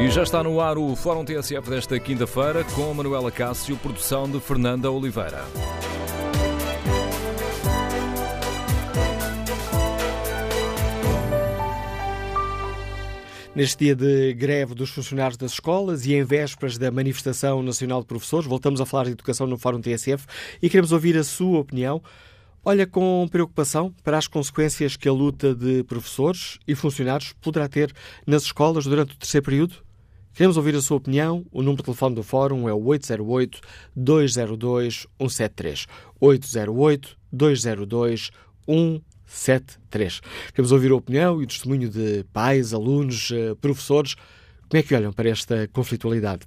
E já está no ar o Fórum TSF desta quinta-feira com a Manuela Cássio, produção de Fernanda Oliveira. Neste dia de greve dos funcionários das escolas e em vésperas da manifestação nacional de professores, voltamos a falar de educação no Fórum TSF e queremos ouvir a sua opinião. Olha com preocupação para as consequências que a luta de professores e funcionários poderá ter nas escolas durante o terceiro período? Queremos ouvir a sua opinião. O número de telefone do Fórum é o 808-202-173. 808-202-173. Queremos ouvir a opinião e o testemunho de pais, alunos, professores. Como é que olham para esta conflitualidade?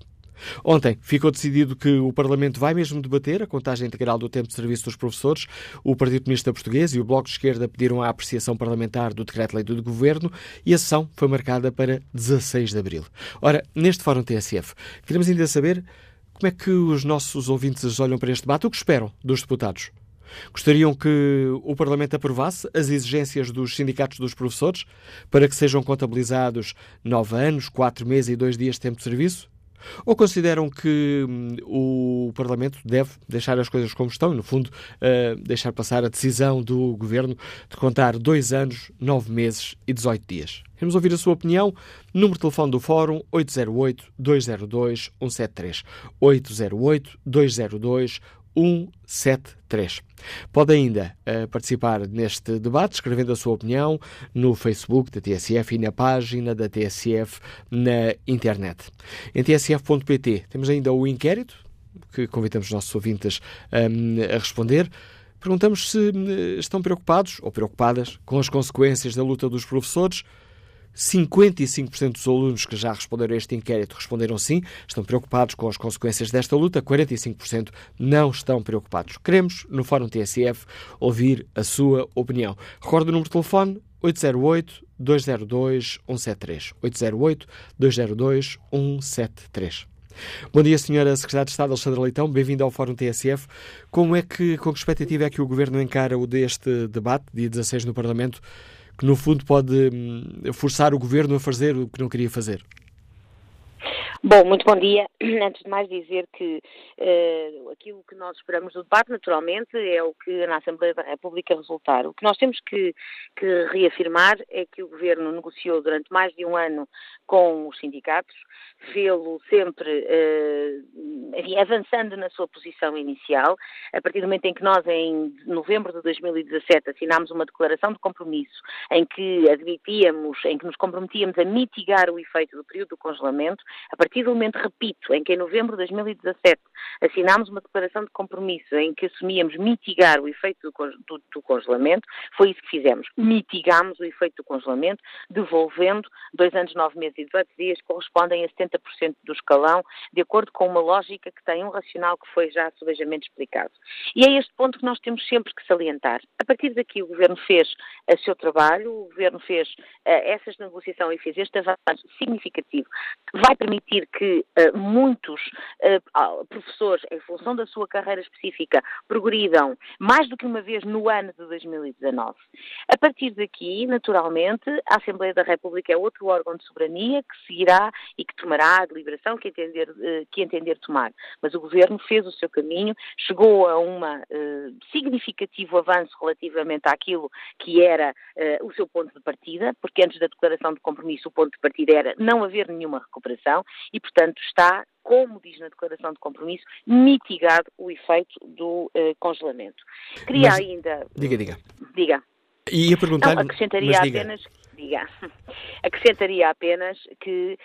Ontem ficou decidido que o Parlamento vai mesmo debater a contagem integral do tempo de serviço dos professores. O Partido Comunista Português e o Bloco de Esquerda pediram a apreciação parlamentar do decreto-lei do Governo e a sessão foi marcada para 16 de abril. Ora, neste Fórum TSF, queremos ainda saber como é que os nossos ouvintes olham para este debate, o que esperam dos deputados. Gostariam que o Parlamento aprovasse as exigências dos sindicatos dos professores para que sejam contabilizados 9 anos, 4 meses e 2 dias de tempo de serviço? Ou consideram que o Parlamento deve deixar as coisas como estão e, no fundo, deixar passar a decisão do Governo de contar 2 anos, 9 meses e 18 dias? Queremos ouvir a sua opinião. Número de telefone do Fórum, 808-202-173. 808-202-173. Pode ainda participar neste debate escrevendo a sua opinião no Facebook da TSF e na página da TSF na internet. Em tsf.pt temos ainda o inquérito que convidamos os nossos ouvintes a responder. Perguntamos se estão preocupados ou preocupadas com as consequências da luta dos professores. 55% dos alunos que já responderam a este inquérito responderam sim, estão preocupados com as consequências desta luta, 45% não estão preocupados. Queremos, no Fórum TSF, ouvir a sua opinião. Recordo o número de telefone, 808-202-173. 808-202-173. Bom dia, Sra. Secretária de Estado, Alexandra Leitão. Bem-vinda ao Fórum TSF. Com que perspectiva é que o Governo encara o deste debate, dia 16 no Parlamento, que no fundo pode forçar o Governo a fazer o que não queria fazer? Bom, muito bom dia. Antes de mais dizer que aquilo que nós esperamos do debate, naturalmente, é o que na Assembleia da República resultar. O que nós temos que reafirmar é que o Governo negociou durante mais de um ano com os sindicatos, fê-lo sempre avançando na sua posição inicial. A partir do momento em que nós, em novembro de 2017, assinámos uma declaração de compromisso em que admitíamos, em que nos comprometíamos a mitigar o efeito do período do congelamento, a partir do momento, repito, em que em novembro de 2017 assinámos uma declaração de compromisso em que assumíamos mitigar o efeito do congelamento, foi isso que fizemos. Mitigámos o efeito do congelamento, devolvendo 2 anos, 9 meses e 18 dias, que correspondem a 70% do escalão, de acordo com uma lógica que tem um racional que foi já subejamente explicado. E é este ponto que nós temos sempre que salientar. A partir daqui o Governo fez o seu trabalho, o Governo fez essas negociações e fez este avanço significativo. Vai permitir que muitos professores, em função da sua carreira específica, progridam mais do que uma vez no ano de 2019. A partir daqui, naturalmente, a Assembleia da República é outro órgão de soberania que seguirá e que tomará a deliberação que entender tomar. Mas o Governo fez o seu caminho, chegou a um significativo avanço relativamente àquilo que era o seu ponto de partida, porque antes da declaração de compromisso o ponto de partida era não haver nenhuma recuperação e, portanto, está, como diz na declaração de compromisso, mitigado o efeito do congelamento. Diga. E a perguntar... Não, acrescentaria apenas... Acrescentaria apenas que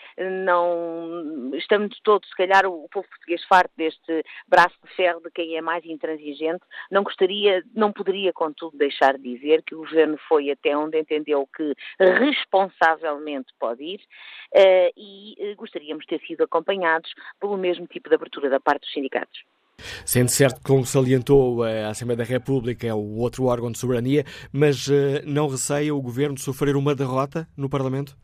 não estamos todos, se calhar o povo português farto deste braço de ferro de quem é mais intransigente, não poderia contudo deixar de dizer que o Governo foi até onde entendeu que responsavelmente pode ir e gostaríamos de ter sido acompanhados pelo mesmo tipo de abertura da parte dos sindicatos. Sendo certo que, como salientou, a Assembleia da República é o outro órgão de soberania, mas não receia o Governo de sofrer uma derrota no Parlamento?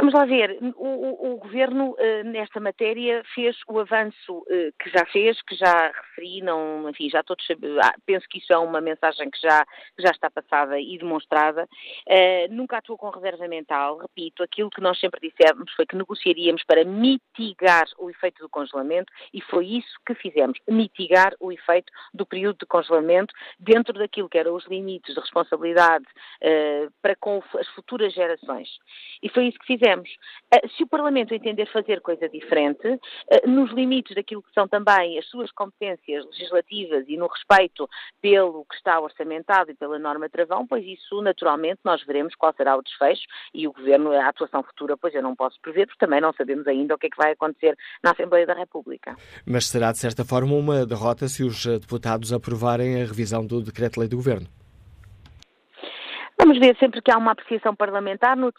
Vamos lá ver, o Governo nesta matéria fez o avanço que já fez, que já referi, não, enfim, já todos penso que isso é uma mensagem que já está passada e demonstrada. Nunca atuou com reserva mental, repito, aquilo que nós sempre dissemos foi que negociaríamos para mitigar o efeito do congelamento e foi isso que fizemos, mitigar o efeito do período de congelamento dentro daquilo que eram os limites de responsabilidade para com as futuras gerações. E foi isso que fizemos. Se o Parlamento entender fazer coisa diferente, nos limites daquilo que são também as suas competências legislativas e no respeito pelo que está orçamentado e pela norma travão, pois isso naturalmente nós veremos qual será o desfecho e o Governo, a atuação futura, pois eu não posso prever, porque também não sabemos ainda o que é que vai acontecer na Assembleia da República. Mas será de certa forma uma derrota se os deputados aprovarem a revisão do Decreto-Lei do Governo? Vamos ver, sempre que há uma apreciação parlamentar no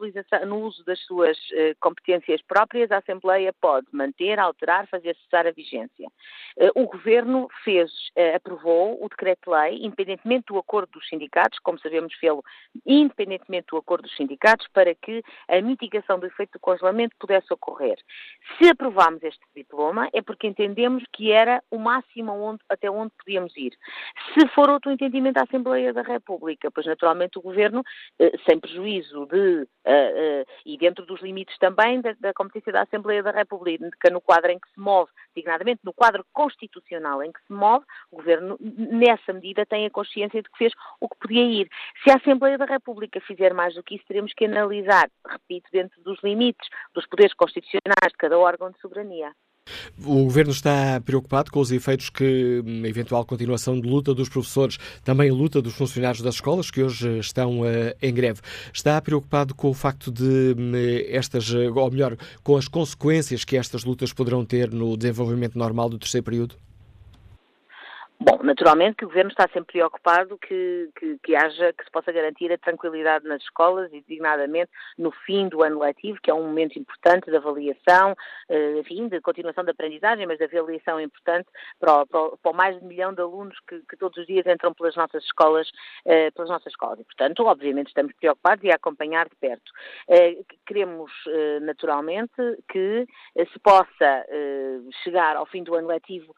uso das suas competências próprias, a Assembleia pode manter, alterar, fazer cessar a vigência. O Governo aprovou o Decreto-Lei, independentemente do acordo dos sindicatos, como sabemos fê-lo, independentemente do acordo dos sindicatos, para que a mitigação do efeito do congelamento pudesse ocorrer. Se aprovámos este diploma, é porque entendemos que era o máximo até onde podíamos ir. Se for outro entendimento da Assembleia da República, pois naturalmente o Governo, sem prejuízo e dentro dos limites também da competência da Assembleia da República, no quadro em que se move, dignadamente no quadro constitucional em que se move, o Governo, nessa medida, tem a consciência de que fez o que podia ir. Se a Assembleia da República fizer mais do que isso, teremos que analisar, repito, dentro dos limites dos poderes constitucionais de cada órgão de soberania. O Governo está preocupado com os efeitos que a eventual continuação de luta dos professores, também a luta dos funcionários das escolas, que hoje estão em greve. Está preocupado com o facto de com as consequências que estas lutas poderão ter no desenvolvimento normal do terceiro período? Bom, naturalmente que o Governo está sempre preocupado que se possa garantir a tranquilidade nas escolas e designadamente no fim do ano letivo, que é um momento importante de avaliação, enfim, de continuação da aprendizagem, mas de avaliação importante para o mais de 1 milhão de alunos que todos os dias entram pelas nossas escolas. E, portanto, obviamente estamos preocupados e a acompanhar de perto. Queremos, naturalmente, que se possa chegar ao fim do ano letivo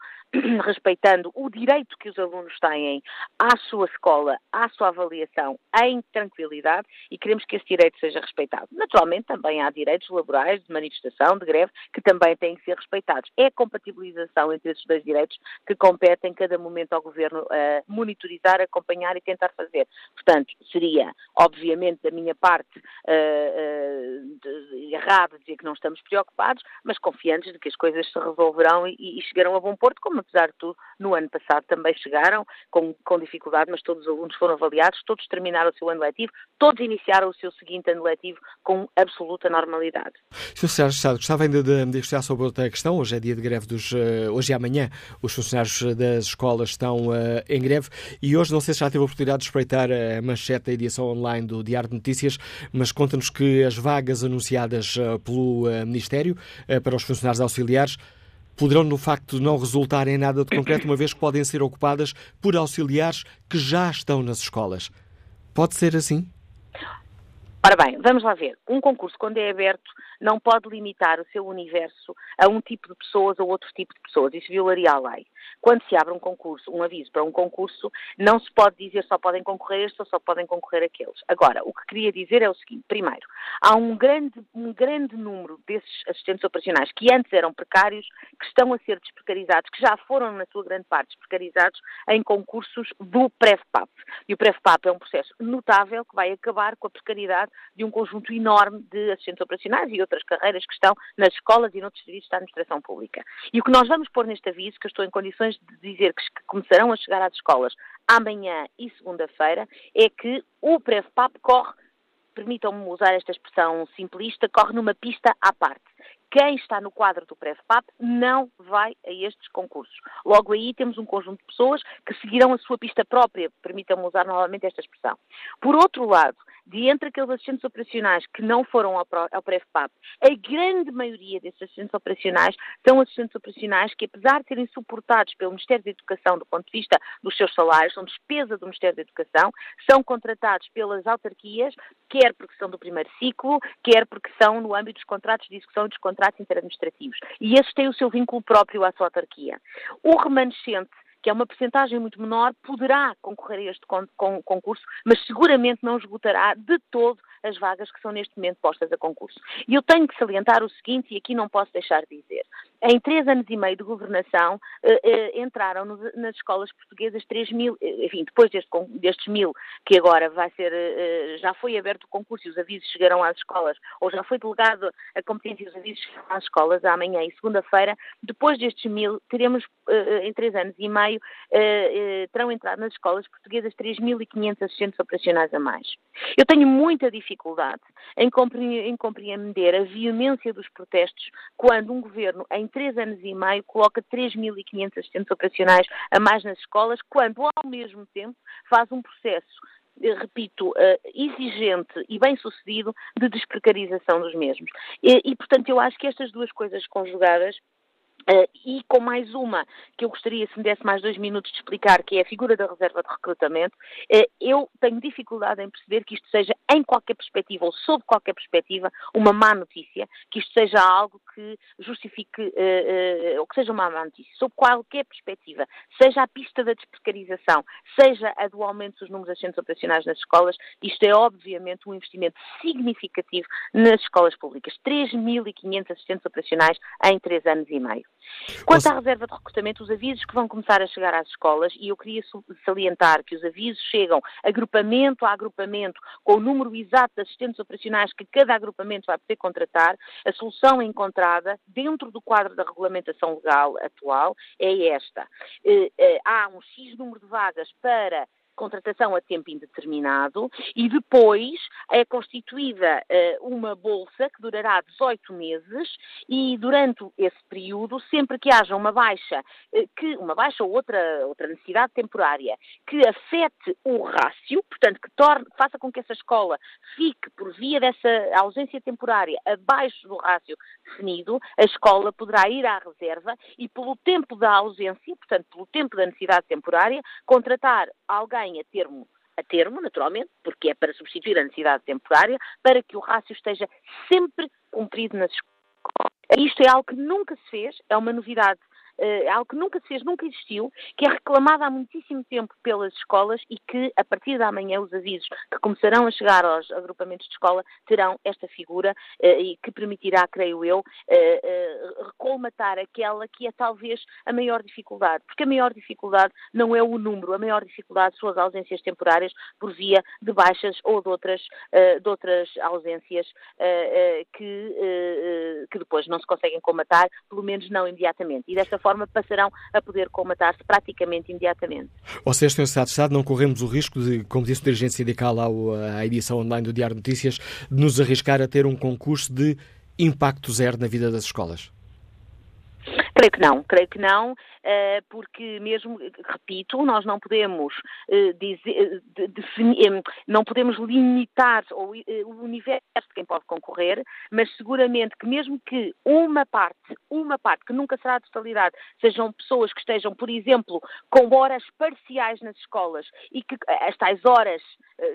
respeitando o direito que os alunos têm à sua escola, à sua avaliação, em tranquilidade, e queremos que esse direito seja respeitado. Naturalmente, também há direitos laborais, de manifestação, de greve, que também têm que ser respeitados. É a compatibilização entre esses dois direitos que compete em cada momento ao Governo monitorizar, acompanhar e tentar fazer. Portanto, seria, obviamente, da minha parte, errado dizer que não estamos preocupados, mas confiantes de que as coisas se resolverão e chegarão a bom porto, como apesar de tudo, no ano passado também chegaram com dificuldade, mas todos os alunos foram avaliados, todos terminaram o seu ano letivo, todos iniciaram o seu seguinte ano letivo com absoluta normalidade. Sr. Secretário de Estado, gostava ainda de questionar sobre outra questão. Hoje é dia de greve hoje e amanhã os funcionários das escolas estão em greve e hoje, não sei se já teve a oportunidade de espreitar a manchete da edição online do Diário de Notícias, mas conta-nos que as vagas anunciadas pelo Ministério para os funcionários auxiliares poderão, no facto, não resultar em nada de concreto, uma vez que podem ser ocupadas por auxiliares que já estão nas escolas. Pode ser assim? Ora bem, vamos lá ver. Um concurso, quando é aberto, não pode limitar o seu universo a um tipo de pessoas ou outro tipo de pessoas. Isso violaria a lei. Quando se abre um concurso, um aviso para um concurso, não se pode dizer só podem concorrer estes ou só podem concorrer aqueles. Agora, o que queria dizer é o seguinte. Primeiro, há um grande número desses assistentes operacionais que antes eram precários, que estão a ser desprecarizados, que já foram, na sua grande parte, desprecarizados em concursos do PrevPAP. E o PrevPAP é um processo notável que vai acabar com a precariedade de um conjunto enorme de assistentes operacionais e outras carreiras que estão nas escolas e noutros serviços da administração pública. E o que nós vamos pôr neste aviso, que eu estou em condições de dizer que começarão a chegar às escolas amanhã e segunda-feira, é que o PrevPAP corre, permitam-me usar esta expressão simplista, corre numa pista à parte. quem está no quadro do PrevPAP não vai a estes concursos. Logo aí temos um conjunto de pessoas que seguirão a sua pista própria, permitam-me usar novamente esta expressão. Por outro lado, de entre aqueles assistentes operacionais que não foram ao PrevPAP, a grande maioria desses assistentes operacionais são assistentes operacionais que, apesar de serem suportados pelo Ministério da Educação do ponto de vista dos seus salários, são despesa do Ministério da Educação, são contratados pelas autarquias, quer porque são do primeiro ciclo, quer porque são no âmbito dos contratos de execução e dos contratos interadministrativos. E esses têm o seu vínculo próprio à sua autarquia. O remanescente, que é uma percentagem muito menor, poderá concorrer a este concurso, mas seguramente não esgotará de todo as vagas que são neste momento postas a concurso. E eu tenho que salientar o seguinte, e aqui não posso deixar de dizer. Em 3 anos e meio de governação, entraram nas escolas portuguesas 3.000, enfim, depois destes 1.000, que agora vai ser, já foi aberto o concurso e os avisos chegarão às escolas, ou já foi delegado a competência e os avisos chegarão às escolas amanhã e segunda-feira, depois destes 1.000, teremos em 3 anos e meio, terão entrado nas escolas portuguesas 3.500 assistentes operacionais a mais. Eu tenho muita dificuldade em compreender a veemência dos protestos quando um governo, em 3 anos e meio, coloca 3.500 assistentes operacionais a mais nas escolas, quando, ao mesmo tempo, faz um processo, repito, exigente e bem-sucedido de desprecarização dos mesmos. E, portanto, eu acho que estas duas coisas conjugadas, e com mais uma, que eu gostaria, se me desse mais 2 minutos de explicar, que é a figura da reserva de recrutamento, eu tenho dificuldade em perceber que isto seja, em qualquer perspectiva ou sob qualquer perspectiva, uma má notícia, que isto seja algo que justifique, ou que seja uma má notícia, sob qualquer perspectiva, seja a pista da desprecarização, seja a do aumento dos números de assistentes operacionais nas escolas, isto é obviamente um investimento significativo nas escolas públicas. 3.500 assistentes operacionais em 3 anos e meio. Quanto à reserva de recrutamento, os avisos que vão começar a chegar às escolas, e eu queria salientar que os avisos chegam agrupamento a agrupamento, com o número exato de assistentes operacionais que cada agrupamento vai poder contratar, a solução encontrada dentro do quadro da regulamentação legal atual é esta. Há um X número de vagas para contratação a tempo indeterminado e depois é constituída uma bolsa que durará 18 meses e durante esse período, sempre que haja uma baixa ou outra necessidade temporária que afete o rácio, portanto que faça com que essa escola fique por via dessa ausência temporária abaixo do rácio definido, a escola poderá ir à reserva e pelo tempo da ausência, portanto pelo tempo da necessidade temporária, contratar alguém a termo, naturalmente, porque é para substituir a necessidade temporária, para que o rácio esteja sempre cumprido nas escolas. Isto é algo que nunca se fez, é uma novidade, algo que nunca se fez, nunca existiu, que é reclamado há muitíssimo tempo pelas escolas e que, a partir de amanhã, os avisos que começarão a chegar aos agrupamentos de escola terão esta figura e que permitirá, creio eu, colmatar aquela que é talvez a maior dificuldade, porque a maior dificuldade não é o número, a maior dificuldade são as ausências temporárias por via de baixas ou de outras ausências que depois não se conseguem colmatar, pelo menos não imediatamente, e desta forma passarão a poder colmatar-se praticamente imediatamente. Ou seja, Sr. Secretário de Estado, não corremos o risco de, como disse o dirigente sindical à edição online do Diário de Notícias, de nos arriscar a ter um concurso de impacto zero na vida das escolas? Creio que não, porque mesmo, repito, nós não podemos não podemos limitar o universo de quem pode concorrer, mas seguramente que mesmo que uma parte, que nunca será a totalidade, sejam pessoas que estejam, por exemplo, com horas parciais nas escolas e que as tais horas,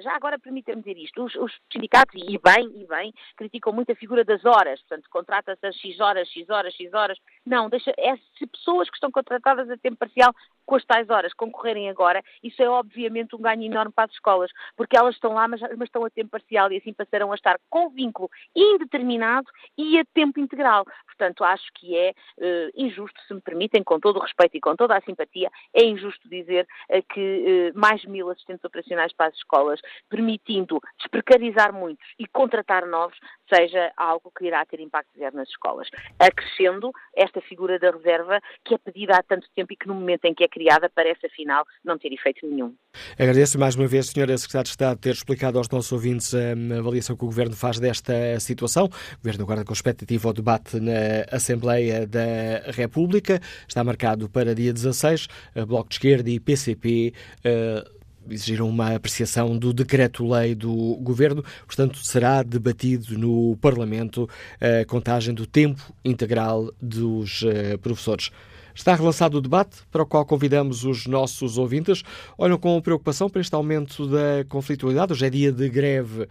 já agora permita-me dizer isto, os sindicatos, e bem, criticam muito a figura das horas, portanto, contrata-se a X horas, não, se pessoas que estão contratadas a tempo parcial com as tais horas concorrerem agora, isso é obviamente um ganho enorme para as escolas, porque elas estão lá, mas estão a tempo parcial e assim passarão a estar com vínculo indeterminado e a tempo integral. Portanto, acho que é injusto, se me permitem, com todo o respeito e com toda a simpatia, é injusto dizer que mais 1.000 assistentes operacionais para as escolas, permitindo desprecarizar muitos e contratar novos, seja algo que irá ter impacto zero nas escolas. Acrescendo esta figura da reserva que é pedida há tanto tempo e que no momento em que é criada parece, afinal, não ter efeito nenhum. Agradeço mais uma vez, Sra. Secretária de Estado, ter explicado aos nossos ouvintes a avaliação que o Governo faz desta situação. O Governo aguarda com expectativa ao debate na Assembleia da República. Está marcado para dia 16. Bloco de Esquerda e PCP exigiram uma apreciação do decreto-lei do Governo, portanto será debatido no Parlamento a contagem do tempo integral dos professores. Está relançado o debate, para o qual convidamos os nossos ouvintes. Olham com preocupação para este aumento da conflitualidade. Hoje é dia de greve,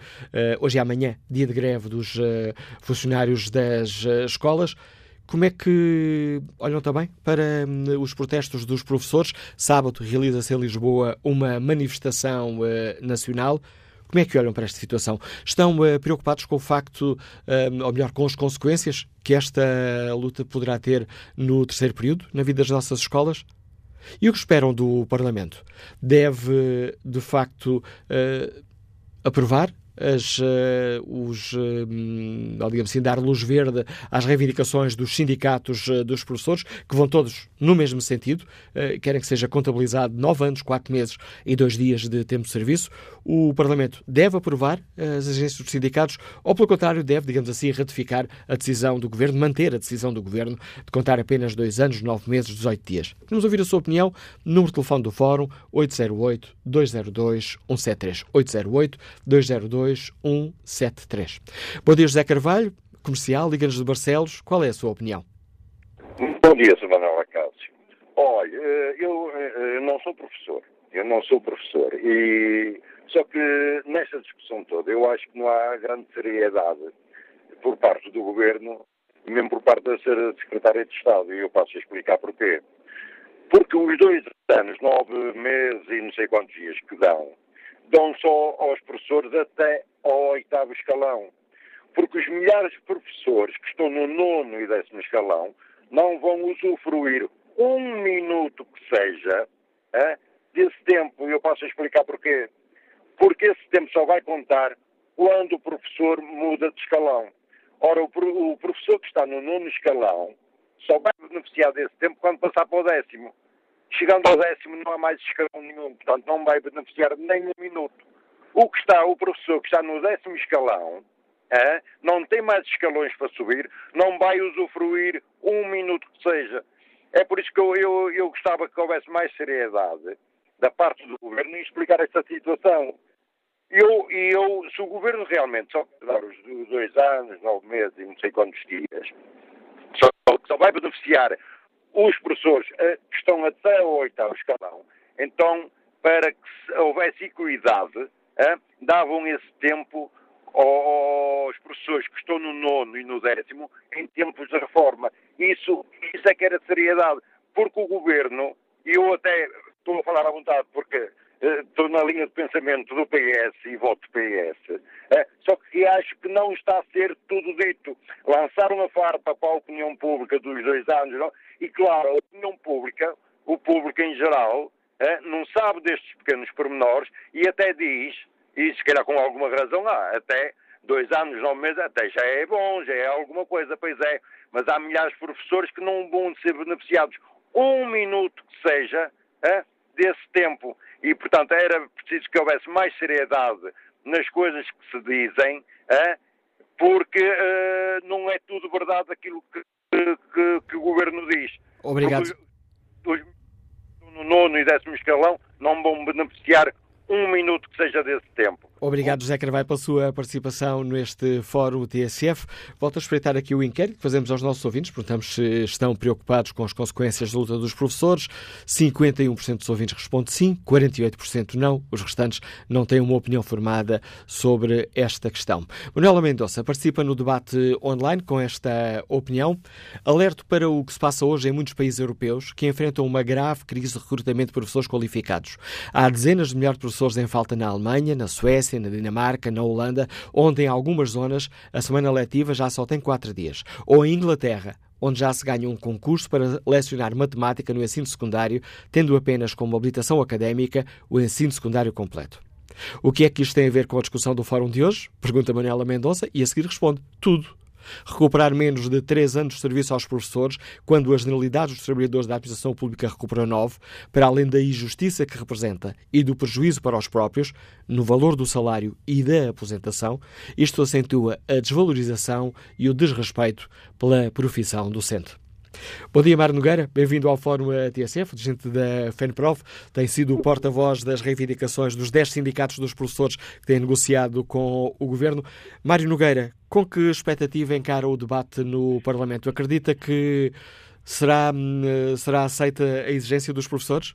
hoje e amanhã, dia de greve dos funcionários das escolas. Como é que olham também para os protestos dos professores? Sábado realiza-se em Lisboa uma manifestação nacional. Como é que olham para esta situação? Estão preocupados com o facto, ou melhor, com as consequências que esta luta poderá ter no terceiro período, na vida das nossas escolas? E o que esperam do Parlamento? Deve, de facto, aprovar? Digamos assim, dar luz verde às reivindicações dos sindicatos dos professores, que vão todos no mesmo sentido, querem que seja contabilizado 9 anos, 4 meses e 2 dias de tempo de serviço. O Parlamento deve aprovar as exigências dos sindicatos ou, pelo contrário, deve, digamos assim, ratificar a decisão do Governo, manter a decisão do Governo de contar apenas 2 anos, 9 meses, 18 dias. Vamos ouvir a sua opinião. Número de telefone do Fórum, 808-202-173. 808-202-173. 173. Bom dia, José Carvalho, comercial, Liga-nos de Barcelos. Qual é a sua opinião? Bom dia, Sra. Manuela Cássio. Olha, eu não sou professor. E, só que nesta discussão toda eu acho que não há grande seriedade por parte do Governo, mesmo por parte da Secretária de Estado, e eu passo a explicar porquê. Porque os 2 anos, 9 meses e não sei quantos dias que dão só aos professores até ao 8º escalão, porque os milhares de professores que estão no 9º e 10º escalão não vão usufruir um minuto que seja desse tempo. Eu posso explicar porquê. Porque esse tempo só vai contar quando o professor muda de escalão. Ora, o professor que está no 9º escalão só vai beneficiar desse tempo quando passar para o 10º. Chegando ao 10º não há mais escalão nenhum, portanto não vai beneficiar nem um minuto. O professor que está no 10º escalão, não tem mais escalões para subir, não vai usufruir um minuto que seja. É por isso que eu gostava que houvesse mais seriedade da parte do Governo em explicar esta situação. Se o Governo realmente só dar os 2 anos, 9 meses e não sei quantos dias, só vai beneficiar os professores que estão até o 8º escalão, então, para que houvesse equidade, davam esse tempo aos professores que estão no 9º e no 10º em tempos de reforma. Isso é que era seriedade, porque o Governo, e eu até estou a falar à vontade porque estou na linha de pensamento do PS e voto do PS, só que acho que não está a ser tudo dito. Lançaram a farpa para a opinião pública dos 2 anos, não? E claro, a opinião pública, o público em geral, não sabe destes pequenos pormenores e até diz, e se calhar com alguma razão, até 2 anos, 9 meses, até já é bom, já é alguma coisa, pois é, mas há milhares de professores que não vão ser beneficiados um minuto que seja desse tempo. E, portanto, era preciso que houvesse mais seriedade nas coisas que se dizem, porque não é tudo verdade aquilo que o Governo diz. Obrigado. Os no 9º e 10º escalão não vão beneficiar um minuto que seja desse tempo. Obrigado, José Carvalho, pela sua participação neste Fórum TSF. Volto a espreitar aqui o inquérito que fazemos aos nossos ouvintes. Perguntamos se estão preocupados com as consequências da luta dos professores. 51% dos ouvintes responde sim, 48% não. Os restantes não têm uma opinião formada sobre esta questão. Manuela Mendonça participa no debate online com esta opinião. Alerto para o que se passa hoje em muitos países europeus que enfrentam uma grave crise de recrutamento de professores qualificados. Há dezenas de milhares de professores em falta na Alemanha, na Suécia, na Dinamarca, na Holanda, onde em algumas zonas a semana letiva já só tem 4 dias. Ou em Inglaterra, onde já se ganha um concurso para lecionar matemática no ensino secundário, tendo apenas como habilitação académica o ensino secundário completo. O que é que isto tem a ver com a discussão do fórum de hoje? Pergunta Manuela Mendonça e a seguir responde: tudo. Recuperar menos de 3 anos de serviço aos professores, quando a generalidade dos trabalhadores da administração pública recuperou 9, para além da injustiça que representa e do prejuízo para os próprios, no valor do salário e da aposentação, isto acentua a desvalorização e o desrespeito pela profissão docente. Bom dia, Mário Nogueira. Bem-vindo ao Fórum TSF, dirigente da FENPROF. Tem sido o porta-voz das reivindicações dos 10 sindicatos dos professores que têm negociado com o Governo. Mário Nogueira, com que expectativa encara o debate no Parlamento? Acredita que será aceita a exigência dos professores?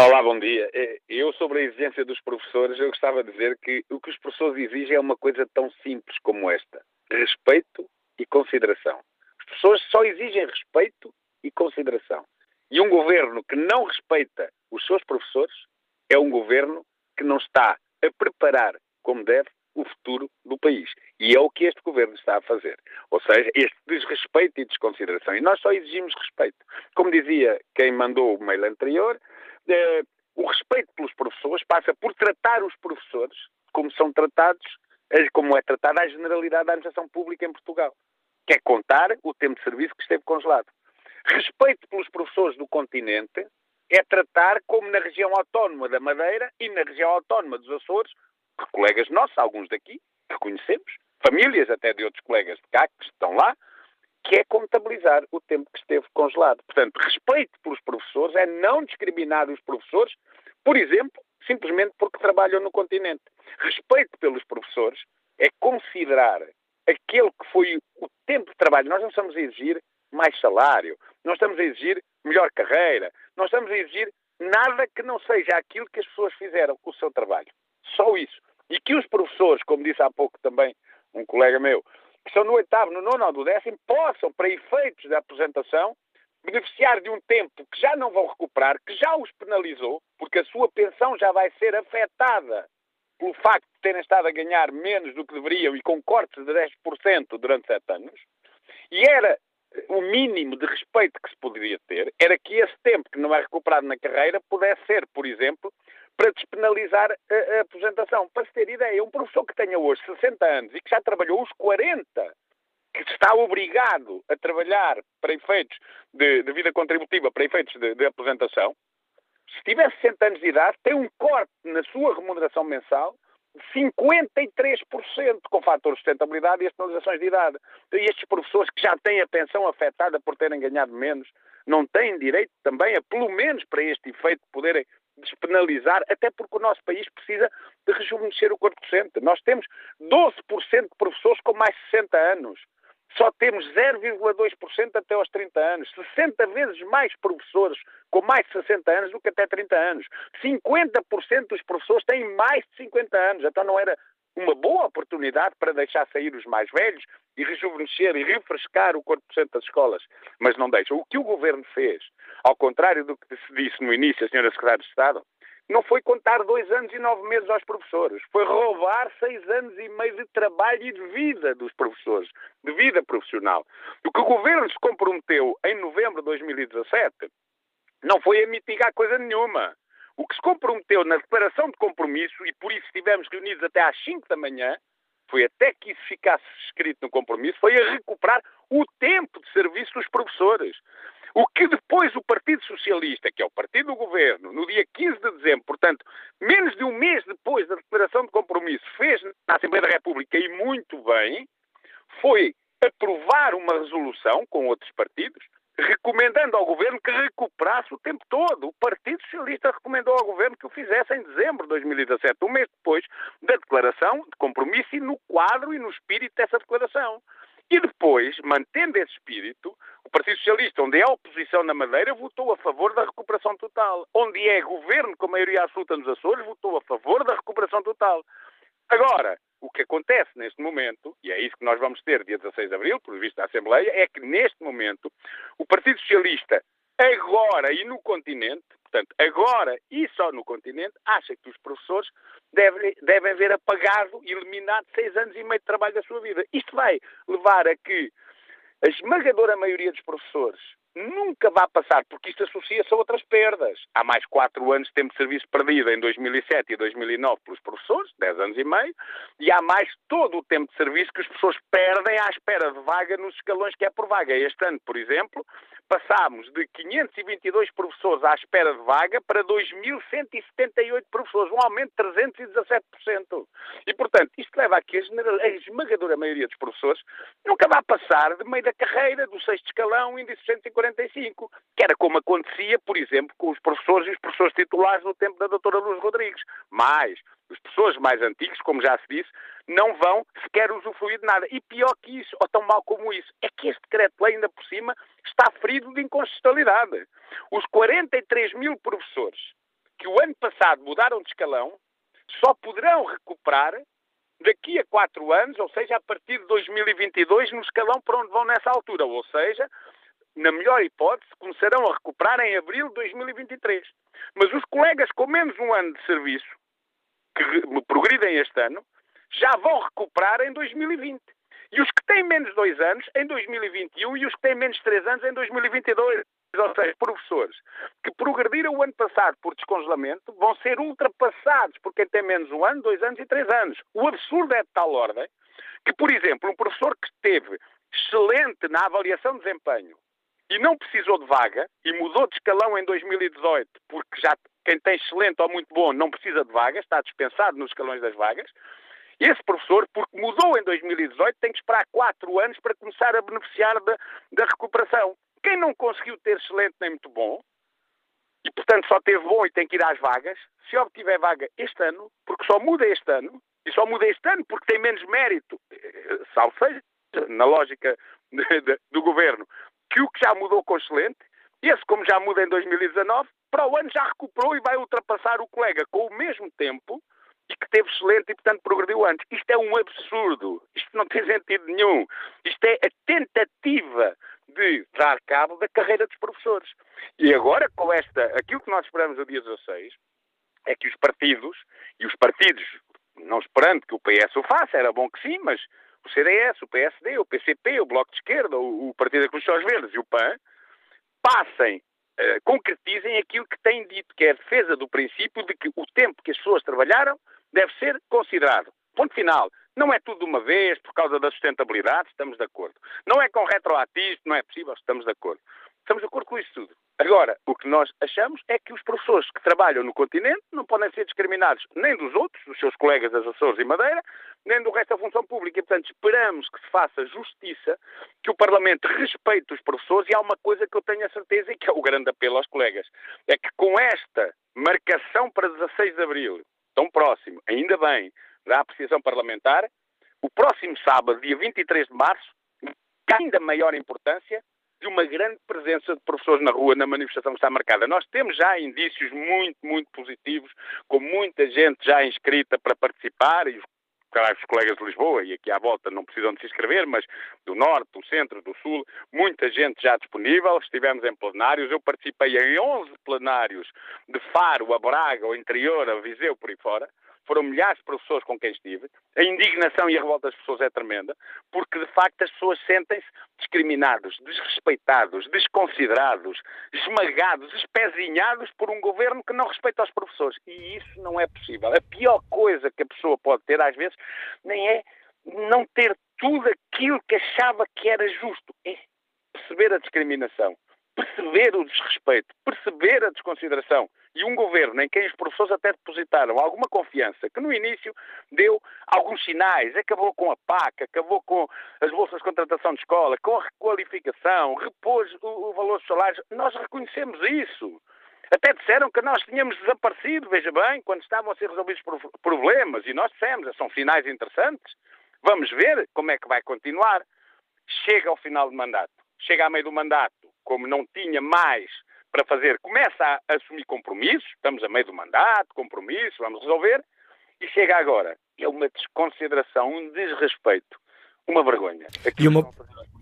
Olá, bom dia. Eu, sobre a exigência dos professores, eu gostava de dizer que o que os professores exigem é uma coisa tão simples como esta: respeito e consideração. As pessoas só exigem respeito e consideração. E um governo que não respeita os seus professores é um governo que não está a preparar, como deve, o futuro do país. E é o que este governo está a fazer. Ou seja, este desrespeito e desconsideração. E nós só exigimos respeito. Como dizia quem mandou o mail anterior, o respeito pelos professores passa por tratar os professores como são tratados, como é tratada a generalidade da administração pública em Portugal, que é contar o tempo de serviço que esteve congelado. Respeito pelos professores do continente é tratar como na região autónoma da Madeira e na região autónoma dos Açores, que colegas nossos, alguns daqui, que conhecemos, famílias até de outros colegas de cá que estão lá, que é contabilizar o tempo que esteve congelado. Portanto, respeito pelos professores é não discriminar os professores, por exemplo, simplesmente porque trabalham no continente. Respeito pelos professores é considerar aquele que foi o tempo de trabalho. Nós não estamos a exigir mais salário, não estamos a exigir melhor carreira, não estamos a exigir nada que não seja aquilo que as pessoas fizeram, o seu trabalho. Só isso. E que os professores, como disse há pouco também um colega meu, que estão no 8º, no 9º ou no 10º, possam, para efeitos da aposentação, beneficiar de um tempo que já não vão recuperar, que já os penalizou, porque a sua pensão já vai ser afetada pelo facto de terem estado a ganhar menos do que deveriam e com cortes de 10% durante 7 anos, e era o mínimo de respeito que se poderia ter, era que esse tempo que não é recuperado na carreira pudesse ser, por exemplo, para despenalizar a aposentação. Para se ter ideia, um professor que tenha hoje 60 anos e que já trabalhou os 40, que está obrigado a trabalhar para efeitos de vida contributiva, para efeitos de aposentação, se tiver 60 anos de idade, tem um corte na sua remuneração mensal de 53%, com fator de sustentabilidade e as penalizações de idade. E estes professores que já têm a pensão afetada por terem ganhado menos, não têm direito também a, pelo menos para este efeito, poderem despenalizar, até porque o nosso país precisa de rejuvenescer o corpo docente. Nós temos 12% de professores com mais de 60 anos. Só temos 0,2% até aos 30 anos. 60 vezes mais professores com mais de 60 anos do que até 30 anos. 50% dos professores têm mais de 50 anos. Então não era uma boa oportunidade para deixar sair os mais velhos e rejuvenescer e refrescar o corpo docente das escolas. Mas não deixa. O que o Governo fez, ao contrário do que se disse no início, a Sra. Secretária de Estado, não foi contar 2 anos e 9 meses aos professores. Foi roubar 6 anos e meio de trabalho e de vida dos professores, de vida profissional. O que o Governo se comprometeu em novembro de 2017 não foi a mitigar coisa nenhuma. O que se comprometeu na Declaração de Compromisso, e por isso estivemos reunidos até às 5 da manhã, foi até que isso ficasse escrito no compromisso, foi a recuperar o tempo de serviço dos professores. O que depois o Partido Socialista, que é o partido do Governo, no dia 15 de dezembro, portanto, menos de um mês depois da Declaração de Compromisso, fez na Assembleia da República, e muito bem, foi aprovar uma resolução com outros partidos, recomendando ao Governo que recuperasse o tempo todo. O Partido Socialista recomendou ao Governo que o fizesse em dezembro de 2017, um mês depois da Declaração de Compromisso e no quadro e no espírito dessa declaração. E depois, mantendo esse espírito, o Partido Socialista, onde é a oposição na Madeira, votou a favor da recuperação total. Onde é governo com maioria absoluta nos Açores, votou a favor da recuperação total. Agora, o que acontece neste momento, e é isso que nós vamos ter dia 16 de abril, por visto da Assembleia, é que neste momento o Partido Socialista, agora e no continente, portanto, agora e só no continente, acha que os professores devem ver apagado e eliminado 6 anos e meio de trabalho da sua vida. Isto vai levar a que a esmagadora maioria dos professores nunca vai passar, porque isto associa-se a outras perdas. Há mais 4 anos de tempo de serviço perdido em 2007 e 2009 pelos professores, 10 anos e meio, e há mais todo o tempo de serviço que as pessoas perdem à espera de vaga nos escalões que é por vaga. Este ano, por exemplo, passámos de 522 professores à espera de vaga para 2.178 professores, um aumento de 317%. E, portanto, isto leva a que a esmagadora maioria dos professores nunca vai passar de meio da carreira, do 6º escalão, índice 145, que era como acontecia, por exemplo, com os professores e os professores titulares no tempo da doutora Luz Rodrigues. Mas os professores mais antigos, como já se disse, não vão sequer usufruir de nada. E pior que isso, ou tão mal como isso, é que este decreto-lei, ainda por cima, está ferido de inconstitucionalidade. Os 43 mil professores que o ano passado mudaram de escalão só poderão recuperar daqui a 4 anos, ou seja, a partir de 2022, no escalão para onde vão nessa altura. Ou seja, na melhor hipótese, começarão a recuperar em abril de 2023. Mas os colegas com menos um ano de serviço, que progridem este ano, já vão recuperar em 2020. E os que têm menos 2 anos, em 2021, e os que têm menos 3 anos, em 2022. Ou seja, professores que progrediram o ano passado por descongelamento vão ser ultrapassados por quem tem menos 1 ano, 2 anos e 3 anos. O absurdo é de tal ordem que, por exemplo, um professor que esteve excelente na avaliação de desempenho e não precisou de vaga e mudou de escalão em 2018, porque já quem tem excelente ou muito bom não precisa de vaga, está dispensado nos escalões das vagas, esse professor, porque mudou em 2018, tem que esperar 4 anos para começar a beneficiar da recuperação. Quem não conseguiu ter excelente nem muito bom, e portanto só teve bom e tem que ir às vagas, se obtiver vaga este ano, porque só muda este ano, e só muda este ano porque tem menos mérito, salvo seja, na lógica do governo, que o que já mudou com excelente, esse como já muda em 2019, para o ano já recuperou e vai ultrapassar o colega com o mesmo tempo e que teve excelente e, portanto, progrediu antes. Isto é um absurdo. Isto não tem sentido nenhum. Isto é a tentativa de dar cabo da carreira dos professores. E agora, com esta, aquilo que nós esperamos no dia 16, é que os partidos, não esperando que o PS o faça, era bom que sim, mas o CDS, o PSD, o PCP, o Bloco de Esquerda, o Partido da Constituição Verdes e o PAN, passem, concretizem aquilo que têm dito, que é a defesa do princípio de que o tempo que as pessoas trabalharam deve ser considerado. Ponto final. Não é tudo de uma vez, por causa da sustentabilidade, estamos de acordo. Não é com retroativo, não é possível, estamos de acordo. Estamos de acordo com isso tudo. Agora, o que nós achamos é que os professores que trabalham no continente não podem ser discriminados nem dos outros, dos seus colegas das Açores e Madeira, nem do resto da função pública. E, portanto, esperamos que se faça justiça, que o Parlamento respeite os professores, e há uma coisa que eu tenho a certeza e que é o grande apelo aos colegas, é que com esta marcação para 16 de abril, tão próximo, ainda bem, da apreciação parlamentar, o próximo sábado, dia 23 de março, ainda maior importância de uma grande presença de professores na rua na manifestação que está marcada. Nós temos já indícios muito, muito positivos, com muita gente já inscrita para participar, e os colegas de Lisboa, e aqui à volta não precisam de se inscrever, mas do Norte, do Centro, do Sul, muita gente já disponível. Estivemos em plenários, eu participei em 11 plenários de Faro, a Braga, o interior, a Viseu, por aí fora. Foram milhares de professores com quem estive. A indignação e a revolta das pessoas é tremenda, porque, de facto, as pessoas sentem-se discriminados, desrespeitados, desconsiderados, esmagados, espezinhados por um governo que não respeita os professores. E isso não é possível. A pior coisa que a pessoa pode ter, às vezes, nem é não ter tudo aquilo que achava que era justo. É perceber a discriminação, perceber o desrespeito, perceber a desconsideração. E um governo em quem os professores até depositaram alguma confiança, que no início deu alguns sinais, acabou com a PAC, acabou com as bolsas de contratação de escola, com a requalificação, repôs o valor dos salários. Nós reconhecemos isso. Até disseram que nós tínhamos desaparecido, veja bem, quando estavam a ser resolvidos problemas. E nós dissemos, são sinais interessantes. Vamos ver como é que vai continuar. Chega ao final do mandato. Chega a meio do mandato, como não tinha mais para fazer, começa a assumir compromissos, estamos a meio do mandato, compromissos, vamos resolver, e chega agora. É uma desconsideração, um desrespeito, uma vergonha.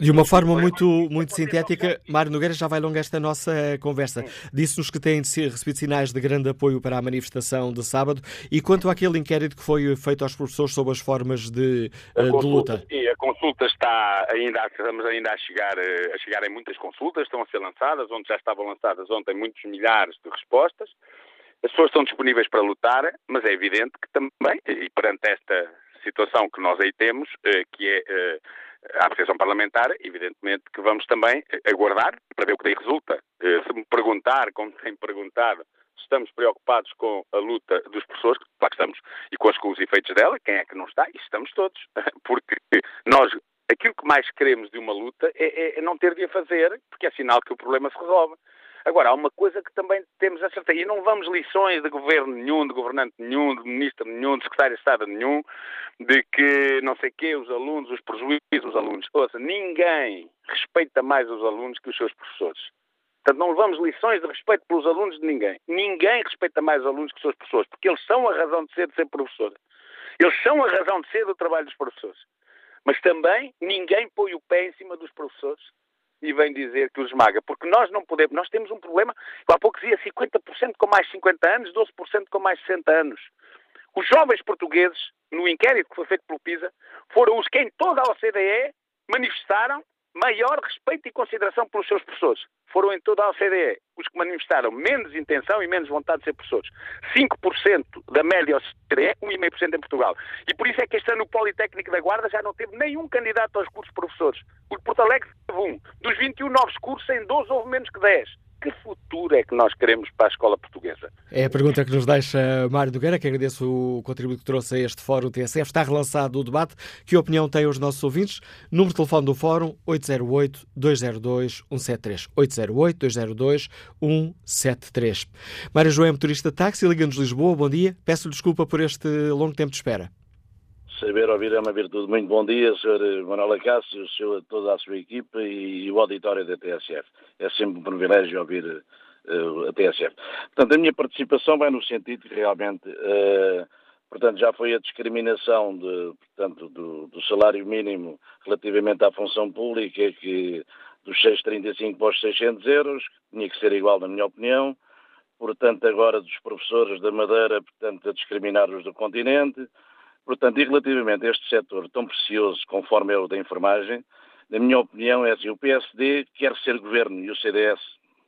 De uma forma muito sintética, Mário Nogueira já vai longa esta nossa conversa. Disse-nos que têm recebido sinais de grande apoio para a manifestação de sábado. E quanto àquele inquérito que foi feito aos professores sobre as formas de luta? Sim, a consulta estamos ainda a chegar em muitas consultas, estão a ser lançadas, onde já estavam lançadas ontem muitos milhares de respostas. As pessoas estão disponíveis para lutar, mas é evidente que também, e perante esta situação que nós aí temos, que é a apreciação parlamentar, evidentemente que vamos também aguardar para ver o que daí resulta. Se me perguntar, como tem perguntado, se estamos preocupados com a luta dos professores, claro que estamos, e com os efeitos dela, quem é que não está? E estamos todos, porque nós, aquilo que mais queremos de uma luta é não ter de a fazer, porque é sinal que o problema se resolve. Agora, há uma coisa que também temos a certeza, e não levamos lições de governo nenhum, de governante nenhum, de ministro nenhum, de secretário de Estado nenhum, de que não sei o quê, os alunos, os prejuízos, os alunos. Ou seja, ninguém respeita mais os alunos que os seus professores. Portanto, não levamos lições de respeito pelos alunos de ninguém. Ninguém respeita mais os alunos que os seus professores, porque eles são a razão de ser professor. Eles são a razão de ser do trabalho dos professores. Mas também ninguém põe o pé em cima dos professores e vem dizer que os esmaga, porque nós não podemos, nós temos um problema, há pouco dizia 50% com mais 50 anos, 12% com mais 60 anos. Os jovens portugueses, no inquérito que foi feito pelo PISA, foram os que em toda a OCDE manifestaram maior respeito e consideração pelos seus professores. Foram em toda a OCDE os que manifestaram menos intenção e menos vontade de ser professores. 5% da média OCDE, 1,5% em Portugal. E por isso é que este ano o Politécnico da Guarda já não teve nenhum candidato aos cursos de professores. O de Portalegre teve um. Dos 21 novos cursos, em 12 houve menos que 10. Que futuro é que nós queremos para a escola portuguesa? É a pergunta que nos deixa Mário Nogueira, que agradeço o contributo que trouxe a este Fórum TSF. Está relançado o debate. Que opinião têm os nossos ouvintes? Número de telefone do Fórum, 808-202-173. 808-202-173. Mário João é motorista de táxi, liga-nos Lisboa. Bom dia. Peço-lhe desculpa por este longo tempo de espera. Saber ouvir é uma virtude. Muito bom dia, Sr. Manuela Cássio, toda a sua equipe e o auditório da TSF. É sempre um privilégio ouvir a TSF. Portanto, a minha participação vai no sentido que realmente, portanto, já foi a discriminação do salário mínimo relativamente à função pública, que dos 635 para os 600 euros, que tinha que ser igual, na minha opinião. Portanto, agora dos professores da Madeira, portanto, a discriminar-os do continente. Portanto, e relativamente a este setor tão precioso, conforme eu da enfermagem, na minha opinião é assim, o PSD quer ser governo e o CDS,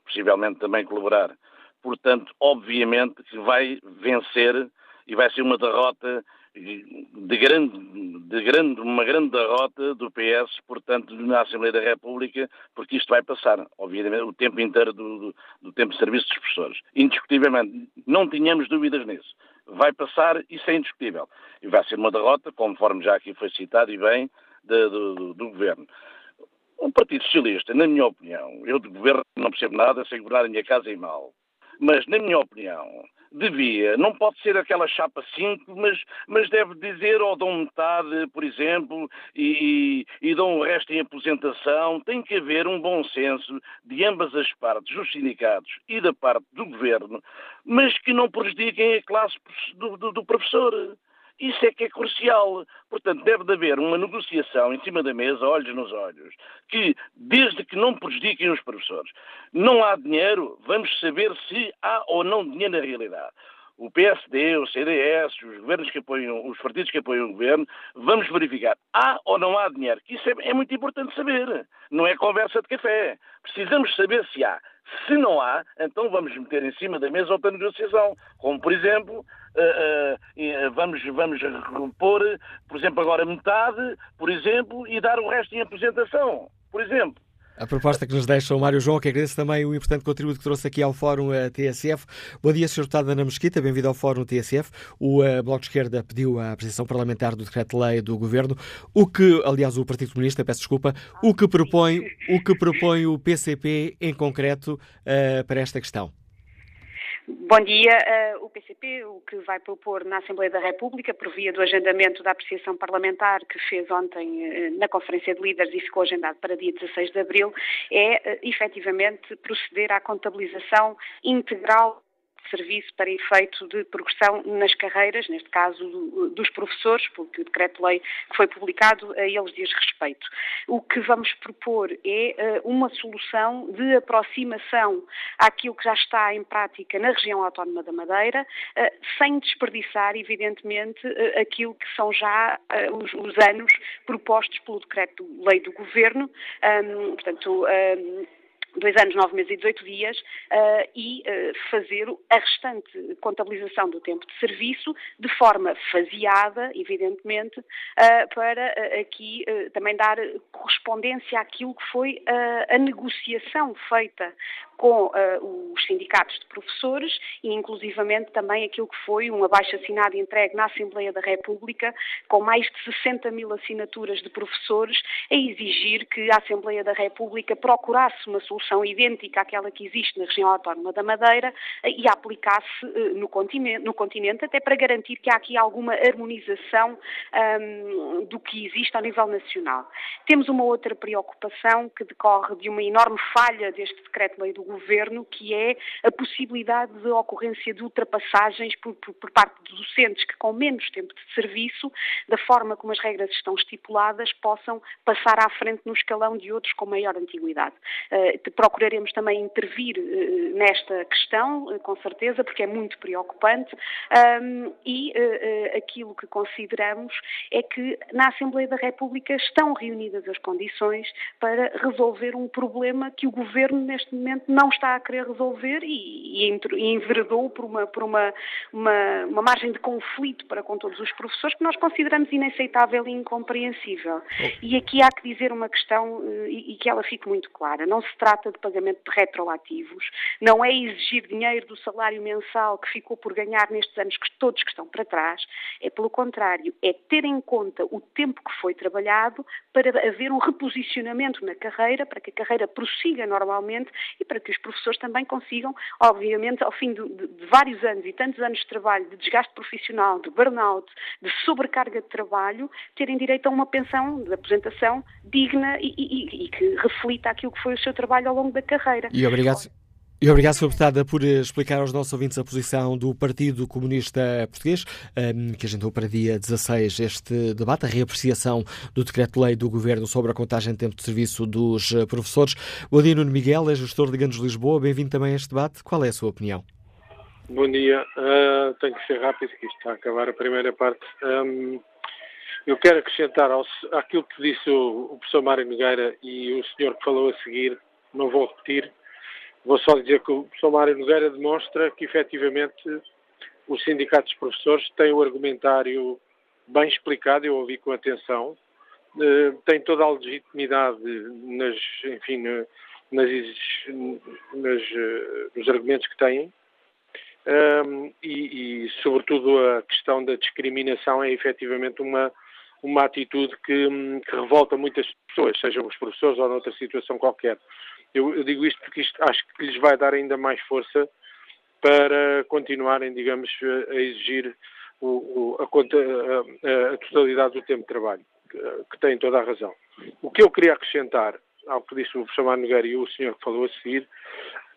possivelmente, também colaborar. Portanto, obviamente que vai vencer e vai ser uma derrota, uma grande derrota do PS, portanto, na Assembleia da República, porque isto vai passar, obviamente, o tempo inteiro do tempo de serviço dos professores. Indiscutivelmente, não tínhamos dúvidas nisso. Vai passar, isso é indiscutível. E vai ser uma derrota, conforme já aqui foi citado e bem, do Governo. O Partido Socialista, na minha opinião, eu de Governo não percebo nada, sei governar a minha casa e mal. Mas, na minha opinião, não pode ser aquela chapa 5, mas deve dizer, ou dão metade, por exemplo, e dão o resto em aposentação. Tem que haver um bom senso de ambas as partes, dos sindicatos e da parte do governo, mas que não prejudiquem a classe do professor. Isso é que é crucial. Portanto, deve haver uma negociação em cima da mesa, olhos nos olhos, que, desde que não prejudiquem os professores. Não há dinheiro, vamos saber se há ou não dinheiro na realidade. O PSD, o CDS, os governos que apoiam, os partidos que apoiam o governo, vamos verificar. Há ou não há dinheiro? Isso é muito importante saber. Não é conversa de café. Precisamos saber se há. Se não há, então vamos meter em cima da mesa outra negociação. Como, por exemplo, vamos repor, por exemplo, agora metade, por exemplo, e dar o resto em apresentação, por exemplo. A proposta que nos deixa o Mário João, que agradeço também o importante contributo que trouxe aqui ao Fórum TSF. Bom dia, Sr. Deputado Ana Mesquita, bem-vindo ao Fórum TSF. O Bloco de Esquerda pediu a apreciação parlamentar do decreto-lei do Governo, o que, aliás, o Partido Comunista, peço desculpa, o que propõe o PCP em concreto para esta questão. Bom dia. O PCP, o que vai propor na Assembleia da República, por via do agendamento da apreciação parlamentar que fez ontem na Conferência de Líderes e ficou agendado para dia 16 de abril, é efetivamente proceder à contabilização integral que servisse para efeito de progressão nas carreiras, neste caso dos professores, porque o decreto-lei que foi publicado a eles diz respeito. O que vamos propor é uma solução de aproximação àquilo que já está em prática na região autónoma da Madeira, sem desperdiçar, evidentemente, aquilo que são já os anos propostos pelo decreto-lei do Governo, portanto, 2 anos, 9 meses e 18 dias, fazer a restante contabilização do tempo de serviço de forma faseada, evidentemente, para aqui também dar correspondência àquilo que foi a negociação feita com os sindicatos de professores e, inclusivamente, também aquilo que foi um abaixo-assinado entregue na Assembleia da República, com mais de 60 mil assinaturas de professores, a exigir que a Assembleia da República procurasse uma solução idêntica àquela que existe na região autónoma da Madeira e a aplicasse no continente, até para garantir que há aqui alguma harmonização do que existe ao nível nacional. Temos uma outra preocupação que decorre de uma enorme falha deste decreto-lei do Governo, que é a possibilidade de ocorrência de ultrapassagens por parte de docentes que, com menos tempo de serviço, da forma como as regras estão estipuladas, possam passar à frente no escalão de outros com maior antiguidade. Procuraremos também intervir nesta questão, com certeza, porque é muito preocupante, aquilo que consideramos é que na Assembleia da República estão reunidas as condições para resolver um problema que o Governo, neste momento, não está a querer resolver e enveredou por uma margem de conflito para com todos os professores que nós consideramos inaceitável e incompreensível. E aqui há que dizer uma questão e que ela fique muito clara. Não se trata de pagamento de retroativos, não é exigir dinheiro do salário mensal que ficou por ganhar nestes anos todos que estão para trás, é pelo contrário, é ter em conta o tempo que foi trabalhado para haver um reposicionamento na carreira, para que a carreira prossiga normalmente e para que os professores também consigam, obviamente, ao fim de vários anos e tantos anos de trabalho, de desgaste profissional, de burnout, de sobrecarga de trabalho, terem direito a uma pensão de aposentação digna e que reflita aquilo que foi o seu trabalho ao longo da carreira. E obrigado, Sra. Deputada, por explicar aos nossos ouvintes a posição do Partido Comunista Português, que agendou para dia 16 este debate, a reapreciação do decreto-lei do Governo sobre a contagem de tempo de serviço dos professores. Bom dia, Nuno Miguel, é gestor de Gandos Lisboa. Bem-vindo também a este debate. Qual é a sua opinião? Bom dia. Tenho que ser rápido, que isto está a acabar a primeira parte. Eu quero acrescentar àquilo que disse o professor Mário Nogueira e o senhor que falou a seguir, não vou repetir. Vou só dizer que o professor Mário Nogueira demonstra que, efetivamente, os sindicatos de professores têm o argumentário bem explicado, eu ouvi com atenção, têm toda a legitimidade nos argumentos que têm, sobretudo, a questão da discriminação é, efetivamente, uma atitude que revolta muitas pessoas, sejam os professores ou noutra situação qualquer. Eu digo isto porque acho que lhes vai dar ainda mais força para continuarem, digamos, a exigir a totalidade do tempo de trabalho, que têm toda a razão. O que eu queria acrescentar ao que disse o professor Mário Nogueira e o senhor que falou a seguir,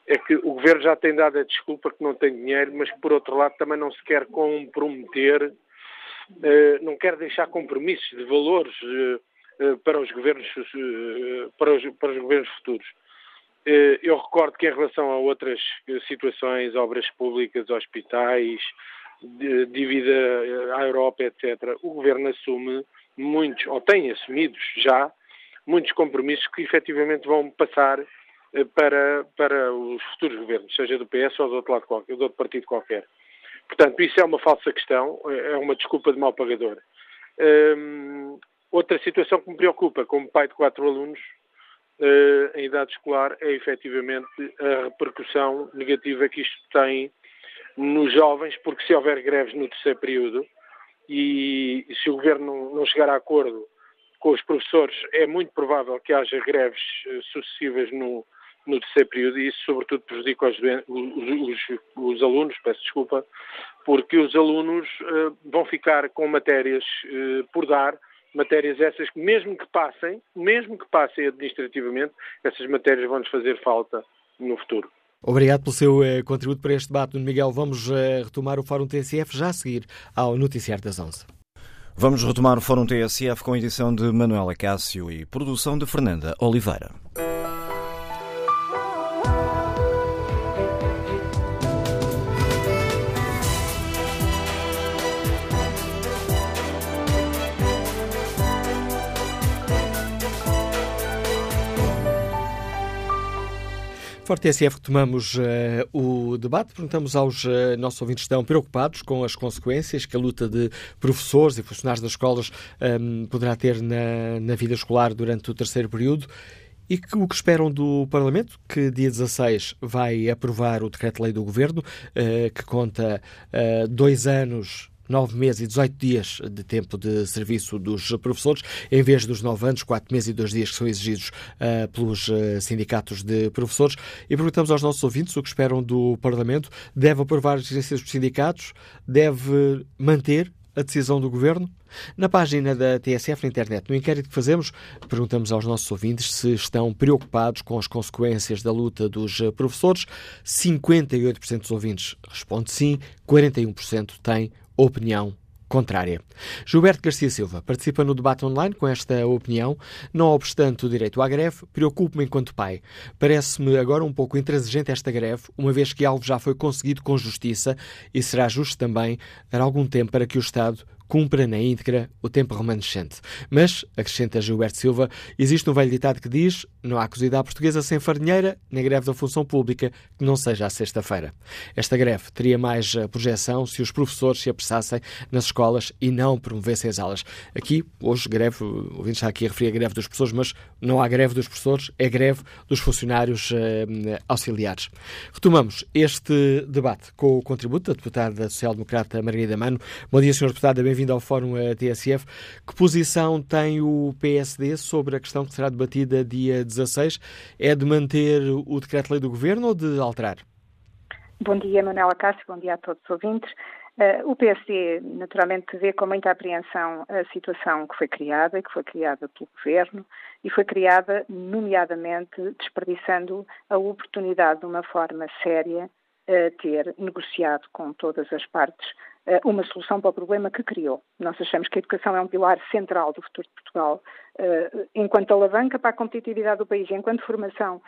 é que o Governo já tem dado a desculpa que não tem dinheiro, mas por outro lado também não se quer comprometer, não quer deixar compromissos de valores para os governos futuros. Eu recordo que em relação a outras situações, obras públicas, hospitais, dívida à Europa, etc., o Governo assume muitos, ou tem assumido já, muitos compromissos que efetivamente vão passar para os futuros governos, seja do PS ou de outro partido qualquer. Portanto, isso é uma falsa questão, é uma desculpa de mau pagador. Outra situação que me preocupa, como pai de 4 alunos, em idade escolar, é efetivamente a repercussão negativa que isto tem nos jovens, porque se houver greves no terceiro período e se o Governo não chegar a acordo com os professores, é muito provável que haja greves sucessivas no terceiro período e isso, sobretudo, prejudica os alunos, peço desculpa, porque os alunos vão ficar com matérias por dar. Matérias essas que, mesmo que passem administrativamente, essas matérias vão-nos fazer falta no futuro. Obrigado pelo seu contributo para este debate, Nuno Miguel. Vamos retomar o Fórum TSF já a seguir ao Noticiário das 11. Vamos retomar o Fórum TSF com a edição de Manuela Cássio e produção de Fernanda Oliveira. Para o TSF retomamos o debate, perguntamos aos nossos ouvintes se estão preocupados com as consequências que a luta de professores e funcionários das escolas poderá ter na vida escolar durante o terceiro período e o que esperam do Parlamento, que dia 16 vai aprovar o decreto-lei do Governo, que conta 2 anos... 9 meses e 18 dias de tempo de serviço dos professores, em vez dos 9 anos, 4 meses e 2 dias que são exigidos pelos sindicatos de professores. E perguntamos aos nossos ouvintes o que esperam do Parlamento. Deve aprovar as exigências dos sindicatos? Deve manter a decisão do Governo? Na página da TSF na internet, no inquérito que fazemos, perguntamos aos nossos ouvintes se estão preocupados com as consequências da luta dos professores. 58% dos ouvintes responde sim, 41% tem opinião contrária. Gilberto Garcia Silva participa no debate online com esta opinião. Não obstante o direito à greve, preocupo-me enquanto pai. Parece-me agora um pouco intransigente esta greve, uma vez que algo já foi conseguido com justiça e será justo também dar algum tempo para que o Estado cumpra na íntegra o tempo remanescente. Mas, acrescenta Gilberto Silva, existe um velho ditado que diz: não há cozida à portuguesa sem farinheira, nem greve da função pública que não seja à sexta-feira. Esta greve teria mais projeção se os professores se apressassem nas escolas e não promovessem as aulas. Aqui, hoje, greve, o ouvinte está aqui a referir a greve dos professores, mas não há greve dos professores, é greve dos funcionários auxiliares. Retomamos este debate com o contributo da deputada social-democrata Margarida Mano. Bom dia, senhora deputada, bem-vindo ao Fórum TSF. Que posição tem o PSD sobre a questão que será debatida dia 16? É de manter o decreto-lei do Governo ou de alterar? Bom dia, Manuela Cássio. Bom dia a todos os ouvintes. O PSD, naturalmente, vê com muita apreensão a situação que foi criada e que foi criada pelo Governo e foi criada, nomeadamente, desperdiçando a oportunidade de uma forma séria ter negociado com todas as partes uma solução para o problema que criou. Nós achamos que a educação é um pilar central do futuro de Portugal, enquanto alavanca para a competitividade do país, enquanto formação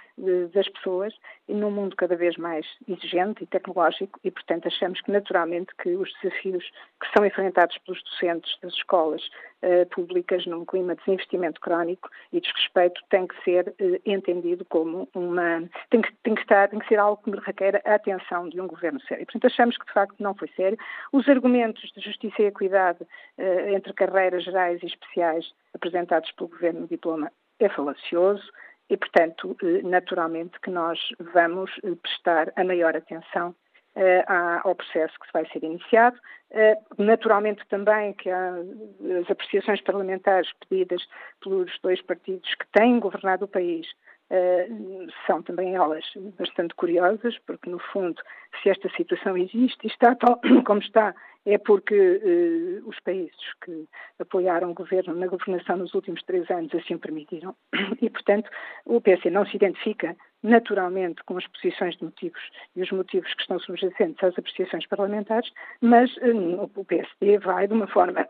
das pessoas, num mundo cada vez mais exigente e tecnológico, e, portanto, achamos que, naturalmente, que os desafios que são enfrentados pelos docentes das escolas públicas num clima de desinvestimento crónico e desrespeito têm que ser entendido como uma... Tem que ser algo que requer a atenção de um governo sério. Portanto, achamos que, de facto, não foi sério. Os argumentos de justiça e equidade entre carreiras gerais e especiais apresentados pelo Governo no diploma é falacioso e, portanto, naturalmente que nós vamos prestar a maior atenção ao processo que vai ser iniciado. Naturalmente também que as apreciações parlamentares pedidas pelos dois partidos que têm governado o país são também elas bastante curiosas, porque, no fundo, se esta situação existe e está tal como está, é porque os países que apoiaram o governo na governação nos últimos 3 anos assim o permitiram. E, portanto, o PS não se identifica naturalmente com as posições de motivos e os motivos que estão subjacentes às apreciações parlamentares, mas o PSD vai, de uma forma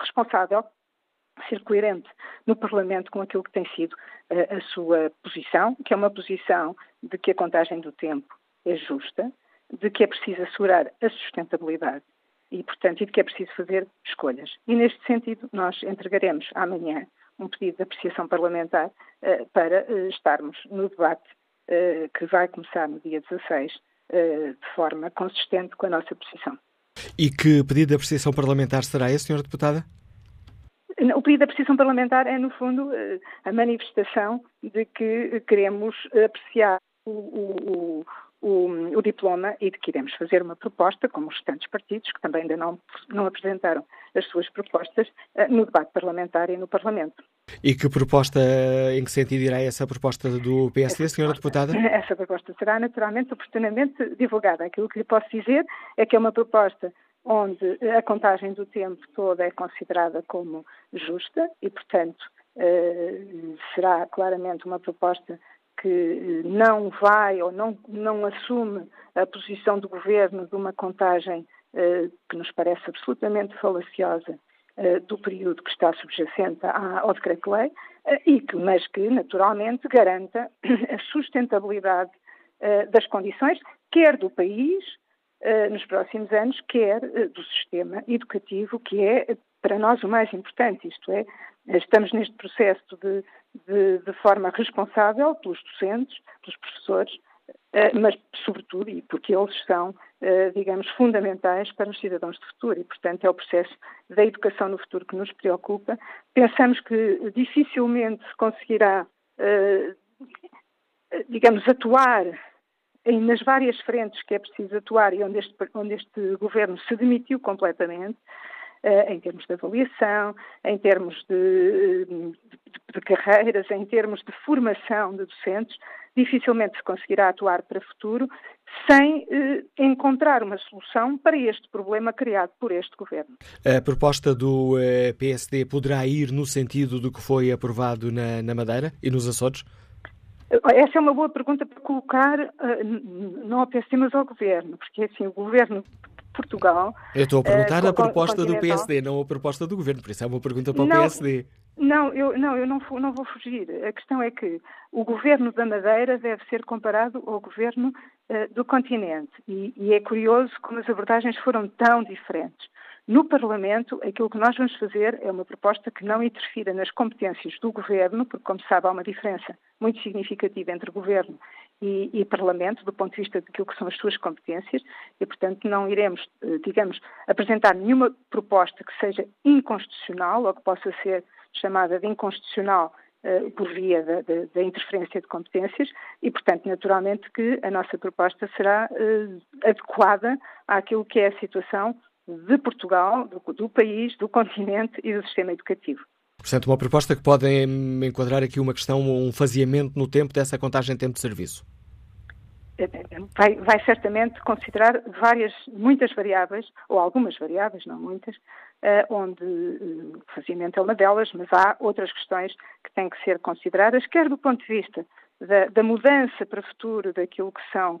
responsável, ser coerente no Parlamento com aquilo que tem sido a sua posição, que é uma posição de que a contagem do tempo é justa, de que é preciso assegurar a sustentabilidade e, portanto, de que é preciso fazer escolhas. E, neste sentido, nós entregaremos amanhã um pedido de apreciação parlamentar para estarmos no debate que vai começar no dia 16 de forma consistente com a nossa posição. E que pedido de apreciação parlamentar será esse, senhora deputada? O pedido da apreciação parlamentar é, no fundo, a manifestação de que queremos apreciar o diploma e de que iremos fazer uma proposta, como os restantes partidos, que também ainda não apresentaram as suas propostas, no debate parlamentar e no Parlamento. E que proposta, em que sentido irá essa proposta do PSD, senhora deputada? Essa proposta será, naturalmente, oportunamente divulgada. Aquilo que lhe posso dizer é que é uma proposta onde a contagem do tempo toda é considerada como justa e, portanto, será claramente uma proposta que não vai ou não assume a posição do governo de uma contagem que nos parece absolutamente falaciosa do período que está subjacente ao decreto-lei, mas que naturalmente garanta a sustentabilidade das condições, quer do país nos próximos anos, quer do sistema educativo, que é para nós o mais importante, isto é, estamos neste processo de forma responsável pelos docentes, pelos professores, mas sobretudo, e porque eles são, digamos, fundamentais para os cidadãos de futuro, e portanto é o processo da educação no futuro que nos preocupa. Pensamos que dificilmente se conseguirá, digamos, atuar nas várias frentes que é preciso atuar e onde este governo se demitiu completamente, em termos de avaliação, em termos de carreiras, em termos de formação de docentes, dificilmente se conseguirá atuar para o futuro sem encontrar uma solução para este problema criado por este governo. A proposta do PSD poderá ir no sentido do que foi aprovado na Madeira e nos Açores? Essa é uma boa pergunta para colocar, não ao PSD, mas ao governo, porque assim, o governo Portugal... Eu estou a perguntar a proposta do PSD, não a proposta do governo, por isso é uma pergunta para o PSD. Não, eu não vou fugir. A questão é que o governo da Madeira deve ser comparado ao governo do continente e é curioso como as abordagens foram tão diferentes. No Parlamento, aquilo que nós vamos fazer é uma proposta que não interfira nas competências do governo, porque, como sabe, há uma diferença muito significativa entre governo e Parlamento, do ponto de vista daquilo que são as suas competências, e, portanto, não iremos, digamos, apresentar nenhuma proposta que seja inconstitucional ou que possa ser chamada de inconstitucional por via da interferência de competências e, portanto, naturalmente que a nossa proposta será adequada àquilo que é a situação de Portugal, do país, do continente e do sistema educativo. Portanto, uma proposta que pode enquadrar aqui uma questão, um faseamento no tempo dessa contagem de tempo de serviço. Vai certamente considerar muitas variáveis, ou algumas variáveis, não muitas, onde o faseamento é uma delas, mas há outras questões que têm que ser consideradas, quer do ponto de vista da mudança para o futuro daquilo que são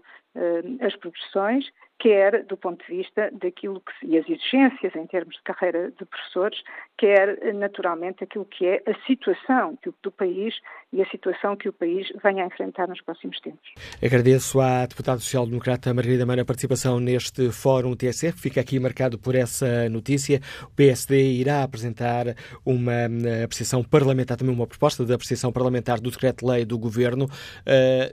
as progressões, quer do ponto de vista daquilo e as exigências em termos de carreira de professores, quer naturalmente aquilo que é a situação do país e a situação que o país venha a enfrentar nos próximos tempos. Agradeço à deputada social-democrata Margarida Mano a participação neste Fórum TSF. Fica aqui marcado por essa notícia. O PSD irá apresentar uma apreciação parlamentar, também uma proposta de apreciação parlamentar do decreto-lei do Governo,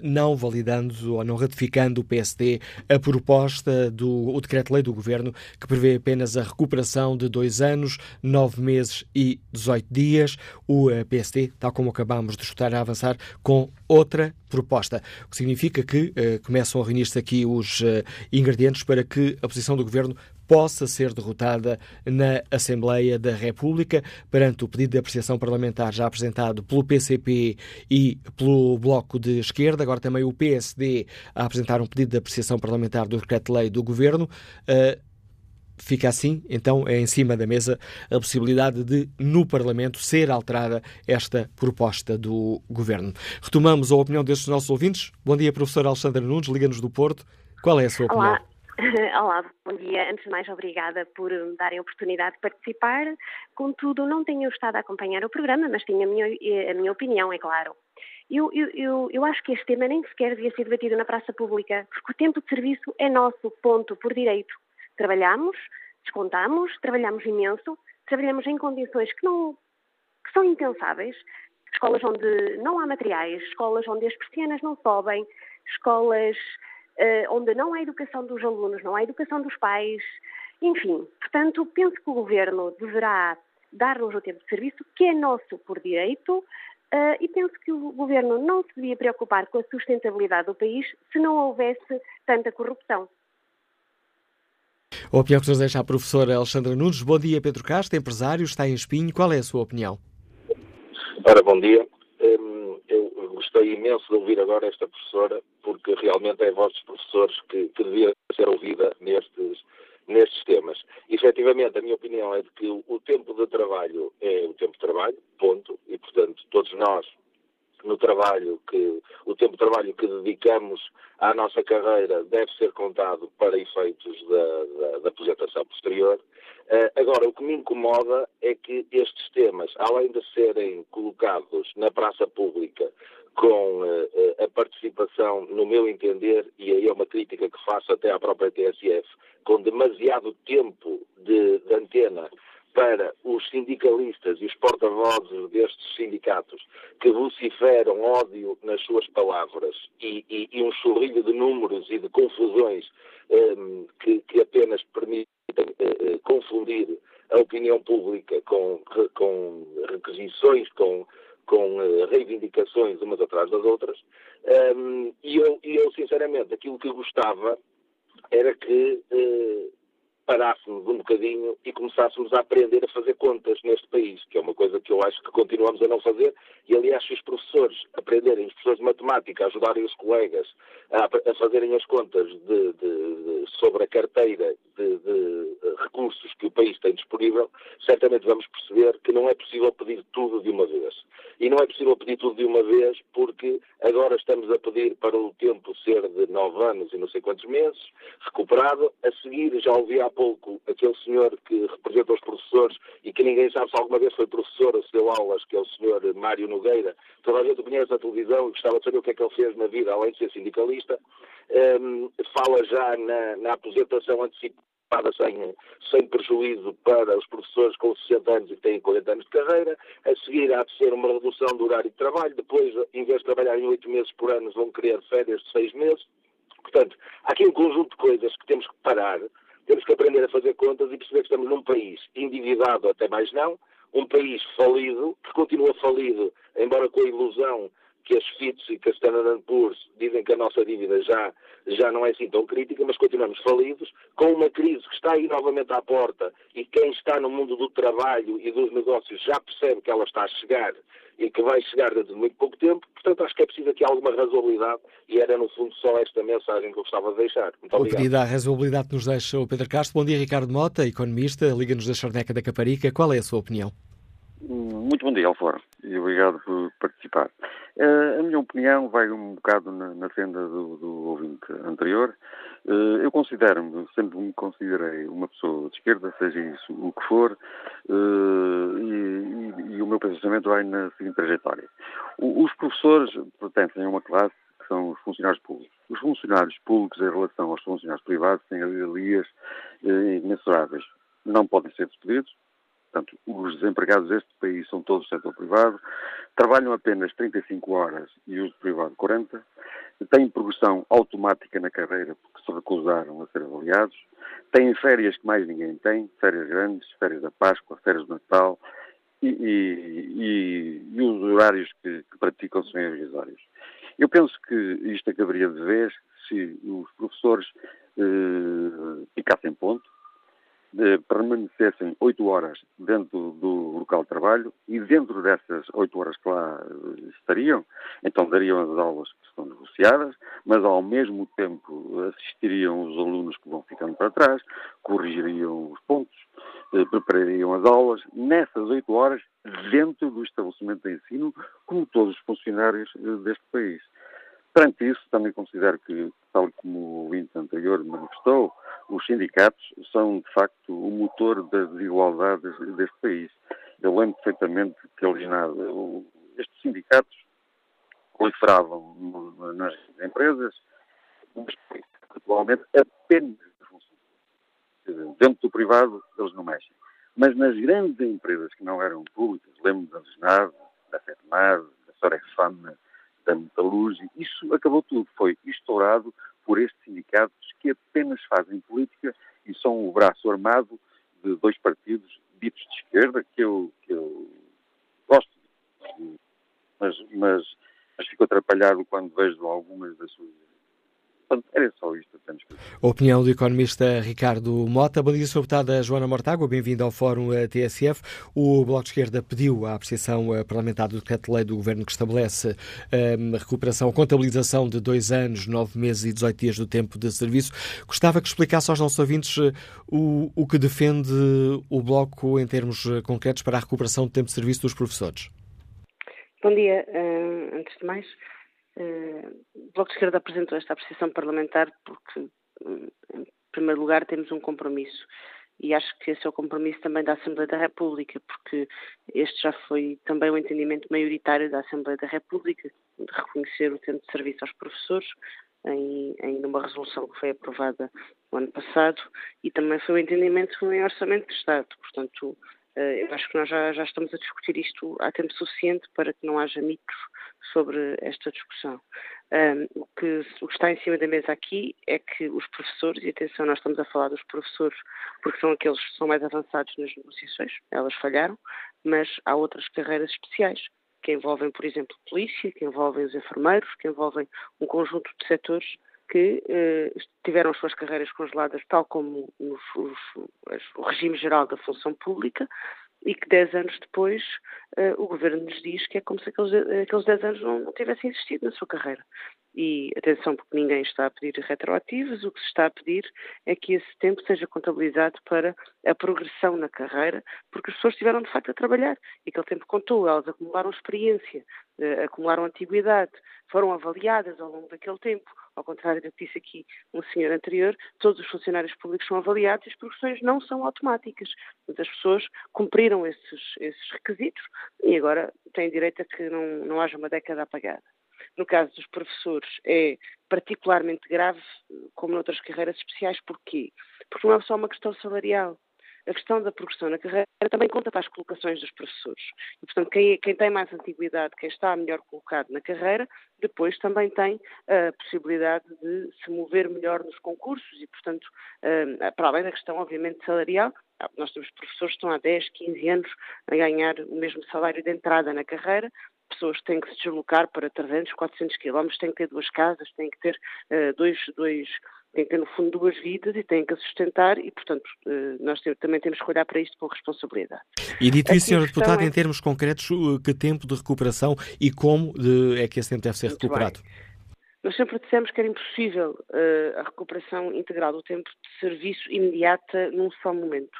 não validando ou não ratificando o PSD a proposta o decreto-lei do Governo, que prevê apenas a recuperação de 2 anos, 9 meses e 18 dias. O PSD, tal como acabámos de escutar, a avançar com outra proposta, o que significa que começam a reunir-se aqui os ingredientes para que a posição do Governo possa ser derrotada na Assembleia da República, perante o pedido de apreciação parlamentar já apresentado pelo PCP e pelo Bloco de Esquerda, agora também o PSD a apresentar um pedido de apreciação parlamentar do decreto-lei do Governo. Fica assim, então, é em cima da mesa a possibilidade de, no Parlamento, ser alterada esta proposta do Governo. Retomamos a opinião destes nossos ouvintes. Bom dia, professora Alexandra Nunes, liga-nos do Porto. Qual é a sua opinião? Olá, bom dia. Antes de mais, obrigada por me darem a oportunidade de participar. Contudo, não tenho estado a acompanhar o programa, mas tenho a minha opinião, é claro. Eu acho que este tema nem sequer devia ser debatido na praça pública, porque o tempo de serviço é nosso, ponto, por direito. Trabalhamos, descontamos, trabalhamos imenso, trabalhamos em condições que são impensáveis, escolas onde não há materiais, escolas onde as persianas não sobem, escolas onde não há educação dos alunos, não há educação dos pais, enfim. Portanto, penso que o Governo deverá dar-nos o tempo de serviço, que é nosso por direito, e penso que o Governo não se devia preocupar com a sustentabilidade do país se não houvesse tanta corrupção. A opinião que nos deixa a professora Alexandra Nunes. Bom dia, Pedro Castro, empresário, está em Espinho. Qual é a sua opinião? Ora, bom dia. Eu gostei imenso de ouvir agora esta professora, porque realmente é a voz dos professores que devia ser ouvida nestes temas. E, efetivamente, a minha opinião é de que o tempo de trabalho é o tempo de trabalho, ponto, e, portanto, todos nós, no trabalho que o tempo de trabalho que dedicamos à nossa carreira deve ser contado para efeitos da aposentação posterior. Agora, o que me incomoda é que estes temas, além de serem colocados na praça pública com a participação, no meu entender, e aí é uma crítica que faço até à própria TSF, com demasiado tempo de antena para os sindicalistas e os porta-vozes destes sindicatos que vociferam ódio nas suas palavras e um chorrilho de números e de confusões que apenas permitem confundir a opinião pública com requisições, com reivindicações umas atrás das outras. E eu, sinceramente, aquilo que gostava era que parássemos um bocadinho e começássemos a aprender a fazer contas neste país, que é uma coisa que eu acho que continuamos a não fazer, e aliás se os professores aprenderem, os professores de matemática, ajudarem os colegas a fazerem as contas sobre a carteira de recursos que o país tem disponível, certamente vamos perceber que não é possível pedir tudo de uma vez. E não é possível pedir tudo de uma vez porque agora estamos a pedir para o tempo ser de 9 anos e não sei quantos meses, recuperado. A seguir já ouvi há pouco aquele senhor que representa os professores e que ninguém sabe se alguma vez foi professor ou se deu aulas, que é o senhor Mário Nogueira. Toda a gente conhece a televisão e gostava de saber o que é que ele fez na vida, além de ser sindicalista. Fala já na aposentação antecipada sem prejuízo para os professores com 60 anos e que têm 40 anos de carreira. A seguir há de ser uma redução do horário de trabalho, depois em vez de trabalharem 8 meses por ano vão querer férias de 6 meses. Portanto, há aqui um conjunto de coisas que temos que parar, temos que aprender a fazer contas e perceber que estamos num país endividado até mais não, um país falido, que continua falido, embora com a ilusão que as Fitch e que a Standard Poor's dizem que a nossa dívida já não é assim tão crítica, mas continuamos falidos, com uma crise que está aí novamente à porta e quem está no mundo do trabalho e dos negócios já percebe que ela está a chegar e que vai chegar dentro de muito pouco tempo. Portanto, acho que é preciso aqui alguma razoabilidade e era, no fundo, só esta mensagem que eu gostava de deixar. Muito obrigado. O pedido à razoabilidade nos deixa o Pedro Castro. Bom dia, Ricardo Mota, economista, Liga-nos da Charneca da Caparica. Qual é a sua opinião? Muito bom dia, Alfaro, e obrigado por participar. A minha opinião vai um bocado na senda do ouvinte anterior. Eu considero-me, sempre me considerei uma pessoa de esquerda, seja isso o que for, e o meu pensamento vai na seguinte trajetória. Os professores pertencem a uma classe que são os funcionários públicos. Os funcionários públicos, em relação aos funcionários privados, têm regalias imensuráveis. Não podem ser despedidos. Portanto, os desempregados deste país são todos do setor privado, trabalham apenas 35 horas e os do privado 40, têm progressão automática na carreira porque se recusaram a ser avaliados, têm férias que mais ninguém tem, férias grandes, férias da Páscoa, férias do Natal e os horários que praticam são irrisórios. Eu penso que isto acabaria de vez se os professores ficassem ponto, permanecessem 8 horas dentro do local de trabalho e dentro dessas 8 horas que lá estariam, então dariam as aulas que estão negociadas, mas ao mesmo tempo assistiriam os alunos que vão ficando para trás, corrigiriam os pontos, preparariam as aulas nessas 8 horas dentro do estabelecimento de ensino, como todos os funcionários deste país. Perante isso, também considero que, tal como o índice anterior manifestou, os sindicatos são, de facto, o motor das desigualdades deste país. Eu lembro perfeitamente que, aliás, estes sindicatos proliferavam nas empresas, mas, atualmente, apenas dentro do privado, eles não mexem. Mas nas grandes empresas que não eram públicas, lembro da SINAP, da FENPROF, da Sorexfam, da metalúrgica, isso acabou tudo, foi estourado por estes sindicatos que apenas fazem política e são o braço armado de dois partidos ditos de esquerda, que eu gosto, mas fico atrapalhado quando vejo algumas das suas... Portanto, era só isto apenas. A opinião do economista Ricardo Mota. Bom dia, Sra. Deputada Joana Mortágua. Bem-vindo ao Fórum TSF. O Bloco de Esquerda pediu a apreciação parlamentar do decreto-lei do Governo que estabelece a recuperação, a contabilização de 2 anos, 9 meses e 18 dias do tempo de serviço. Gostava que explicasse aos nossos ouvintes o que defende o Bloco em termos concretos para a recuperação do tempo de serviço dos professores. Bom dia, antes de mais. O Bloco de Esquerda apresentou esta apreciação parlamentar porque, em primeiro lugar, temos um compromisso. E acho que esse é o compromisso também da Assembleia da República, porque este já foi também o entendimento maioritário da Assembleia da República, de reconhecer o tempo de serviço aos professores, em uma resolução que foi aprovada no ano passado, e também foi o entendimento em Orçamento de Estado. Portanto, eu acho que nós já estamos a discutir isto há tempo suficiente para que não haja mitos sobre esta discussão. O que está em cima da mesa aqui é que os professores, e atenção, nós estamos a falar dos professores porque são aqueles que são mais avançados nas negociações, elas falharam, mas há outras carreiras especiais, que envolvem, por exemplo, a polícia, que envolvem os enfermeiros, que envolvem um conjunto de setores que tiveram as suas carreiras congeladas, tal como o regime geral da função pública, e que 10 anos depois o governo nos diz que é como se aqueles 10 anos não tivessem existido na sua carreira. E atenção, porque ninguém está a pedir retroativos, o que se está a pedir é que esse tempo seja contabilizado para a progressão na carreira, porque as pessoas estiveram de facto a trabalhar, e aquele tempo contou, elas acumularam experiência, acumularam antiguidade, foram avaliadas ao longo daquele tempo. Ao contrário do que disse aqui um senhor anterior, todos os funcionários públicos são avaliados e as progressões não são automáticas. Mas as pessoas cumpriram esses requisitos e agora têm direito a que não haja uma década apagada. No caso dos professores é particularmente grave, como noutras carreiras especiais. Porquê? Porque não é só uma questão salarial. A questão da progressão na carreira também conta para as colocações dos professores. E, portanto, quem tem mais antiguidade, quem está melhor colocado na carreira, depois também tem a possibilidade de se mover melhor nos concursos e, portanto, para além da questão, obviamente, salarial, nós temos professores que estão há 10, 15 anos a ganhar o mesmo salário de entrada na carreira, pessoas que têm que se deslocar para 300, 400 quilómetros, têm que ter duas casas, têm que ter têm que ter, no fundo, duas vidas e têm que a sustentar e, portanto, nós também temos que olhar para isto com responsabilidade. E dito isso, Sr. Deputado, em termos concretos, que tempo de recuperação e como é que esse tempo deve ser recuperado? Bem. Nós sempre dissemos que era impossível a recuperação integral do tempo de serviço imediata num só momento.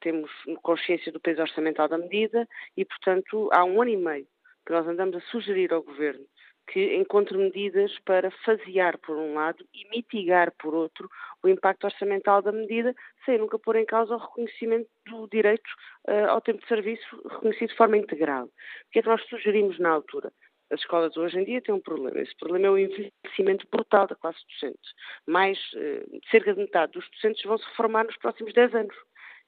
Temos consciência do peso orçamental da medida e, portanto, há um ano e meio que nós andamos a sugerir ao Governo que encontre medidas para fasear por um lado e mitigar por outro o impacto orçamental da medida, sem nunca pôr em causa o reconhecimento do direito ao tempo de serviço reconhecido de forma integral. O que é que nós sugerimos na altura? As escolas hoje em dia têm um problema. Esse problema é o envelhecimento brutal da classe docente. Cerca de metade dos docentes vão se reformar nos próximos 10 anos.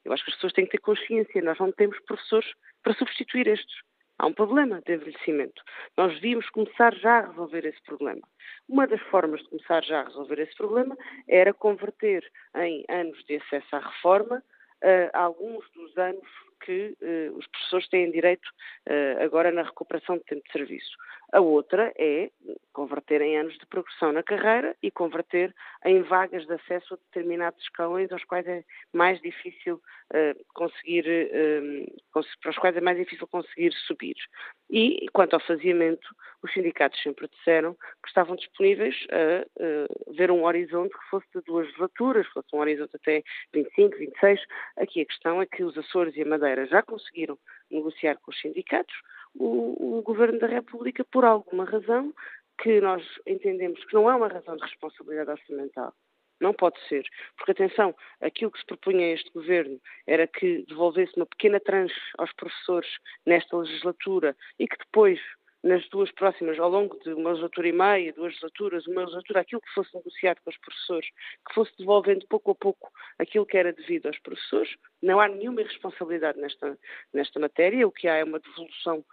Eu acho que as pessoas têm que ter consciência. Nós não temos professores para substituir estes. Há um problema de envelhecimento. Nós devíamos começar já a resolver esse problema. Uma das formas de começar já a resolver esse problema era converter em anos de acesso à reforma alguns dos anos que os professores têm direito agora na recuperação de tempo de serviço. A outra é converter em anos de progressão na carreira e converter em vagas de acesso a determinados escalões para os quais é mais difícil conseguir subir. E, quanto ao faseamento, os sindicatos sempre disseram que estavam disponíveis a ver um horizonte que fosse de duas legislaturas, fosse um horizonte até 25, 26. Aqui a questão é que os Açores e a Madeira já conseguiram negociar com os sindicatos. O Governo da República, por alguma razão, que nós entendemos que não é uma razão de responsabilidade orçamental. Não pode ser. Porque, atenção, aquilo que se propunha a este Governo era que devolvesse uma pequena tranche aos professores nesta legislatura e que depois, nas duas próximas, ao longo de uma legislatura e meia, duas legislaturas, uma legislatura, aquilo que fosse negociado com os professores, que fosse devolvendo pouco a pouco aquilo que era devido aos professores. Não há nenhuma irresponsabilidade nesta matéria. O que há é uma devolução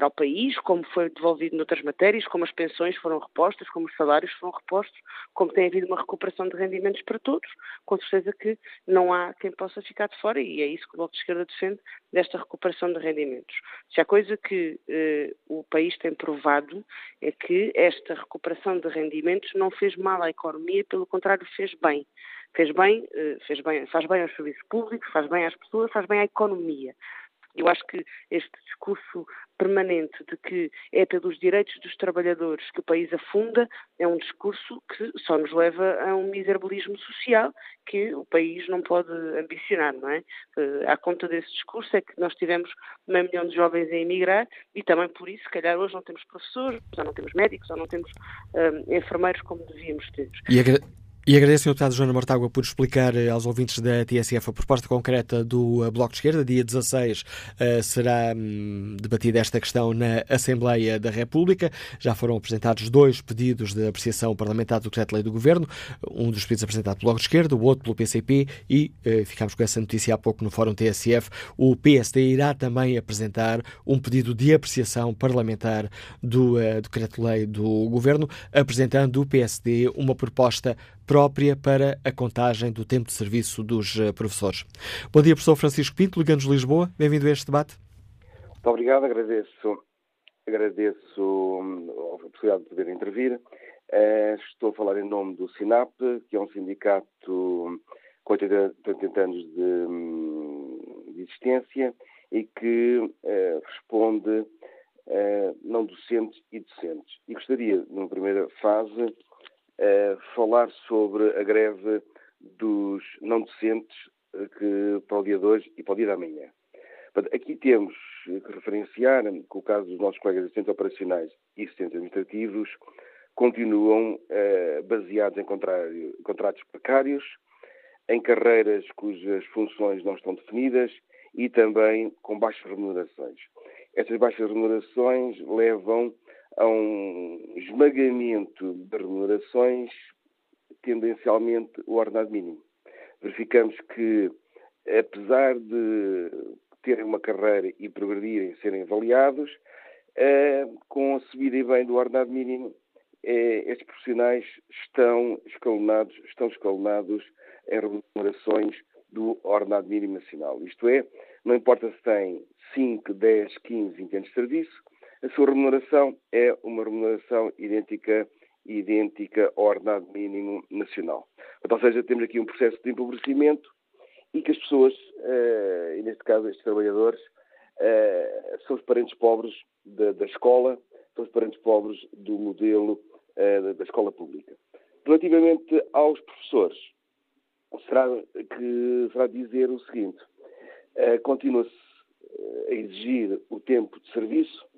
ao país, como foi devolvido noutras matérias, como as pensões foram repostas, como os salários foram repostos, como tem havido uma recuperação de rendimentos para todos. Com certeza que não há quem possa ficar de fora e é isso que o Bloco de Esquerda defende, desta recuperação de rendimentos. Se há coisa que o país tem provado é que esta recuperação de rendimentos não fez mal à economia, pelo contrário, fez bem. Faz bem aos serviços públicos, faz bem às pessoas, faz bem à economia. Eu acho que este discurso permanente de que é pelos direitos dos trabalhadores que o país afunda é um discurso que só nos leva a um miserabilismo social que o país não pode ambicionar, não é? À conta desse discurso é que nós tivemos 1 milhão de jovens a emigrar e também por isso, se calhar, hoje não temos professores, já não temos médicos, já não temos enfermeiros como devíamos ter. E agradeço ao deputado Joana Mortágua por explicar aos ouvintes da TSF a proposta concreta do Bloco de Esquerda. Dia 16 será debatida esta questão na Assembleia da República. Já foram apresentados 2 pedidos de apreciação parlamentar do decreto-lei do Governo. Um dos pedidos apresentado pelo Bloco de Esquerda, o outro pelo PCP e, ficámos com essa notícia há pouco no Fórum TSF, o PSD irá também apresentar um pedido de apreciação parlamentar do decreto-lei do Governo, apresentando o PSD uma proposta própria para a contagem do tempo de serviço dos professores. Bom dia, professor Francisco Pinto, ligando-nos de Lisboa. Bem-vindo a este debate. Muito obrigado, agradeço a oportunidade de poder intervir. Estou a falar em nome do SINAP, que é um sindicato com 80 anos de existência e que responde a não docentes e docentes. E gostaria, numa primeira fase, falar sobre a greve dos não docentes que para o dia de hoje e para o dia de amanhã. Aqui temos que referenciar que o caso dos nossos colegas assistentes operacionais e assistentes administrativos continuam baseados em contratos precários, em carreiras cujas funções não estão definidas e também com baixas remunerações. Estas baixas remunerações levam a um esmagamento de remunerações, tendencialmente o ordenado mínimo. Verificamos que, apesar de terem uma carreira e progredirem, serem avaliados, com a subida e bem do ordenado mínimo, estes profissionais estão escalonados em remunerações do ordenado mínimo nacional. Isto é, não importa se têm 5, 10, 15 intentos de serviço, a sua remuneração é uma remuneração idêntica ao ordenado mínimo nacional. Ou seja, temos aqui um processo de empobrecimento e que as pessoas, e neste caso estes trabalhadores, são os parentes pobres da escola, são os parentes pobres do modelo da escola pública. Relativamente aos professores, será dizer o seguinte: continua-se a exigir o tempo de serviço,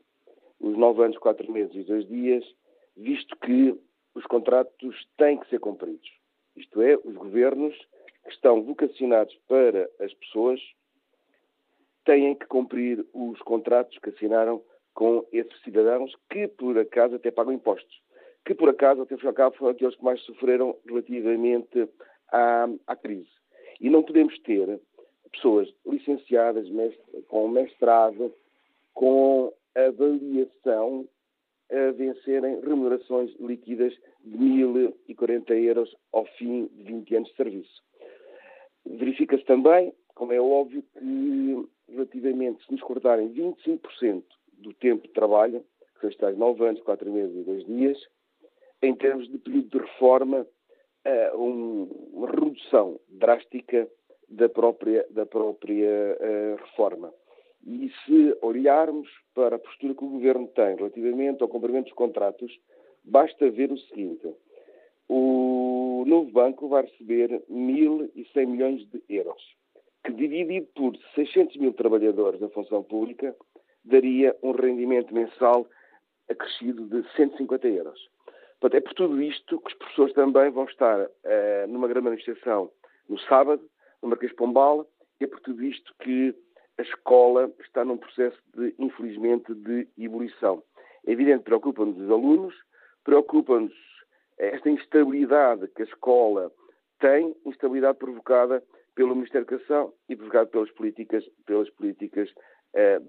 os 9 anos, 4 meses e 2 dias, visto que os contratos têm que ser cumpridos. Isto é, os governos que estão vocacionados para as pessoas têm que cumprir os contratos que assinaram com esses cidadãos que, por acaso, até pagam impostos, que, por acaso, até foram aqueles que mais sofreram relativamente à crise. E não podemos ter pessoas licenciadas, com mestrado, com avaliação a vencerem remunerações líquidas de 1.040 euros ao fim de 20 anos de serviço. Verifica-se também, como é óbvio, que relativamente se nos cortarem 25% do tempo de trabalho, que são estes 9 anos, 4 meses e 2 dias, em termos de período de reforma, uma redução drástica da própria reforma. E se olharmos para a postura que o Governo tem relativamente ao cumprimento dos contratos, basta ver o seguinte: o Novo Banco vai receber 1.100 milhões de euros, que dividido por 600 mil trabalhadores da função pública, daria um rendimento mensal acrescido de 150 euros. Portanto, é por tudo isto que os professores também vão estar numa grande manifestação no sábado, no Marquês de Pombal, e é por tudo isto que a escola está num processo, infelizmente, de ebulição. É evidente, preocupam-nos os alunos, preocupa-nos esta instabilidade que a escola tem, instabilidade provocada pelo Ministério da Educação e provocada pelas políticas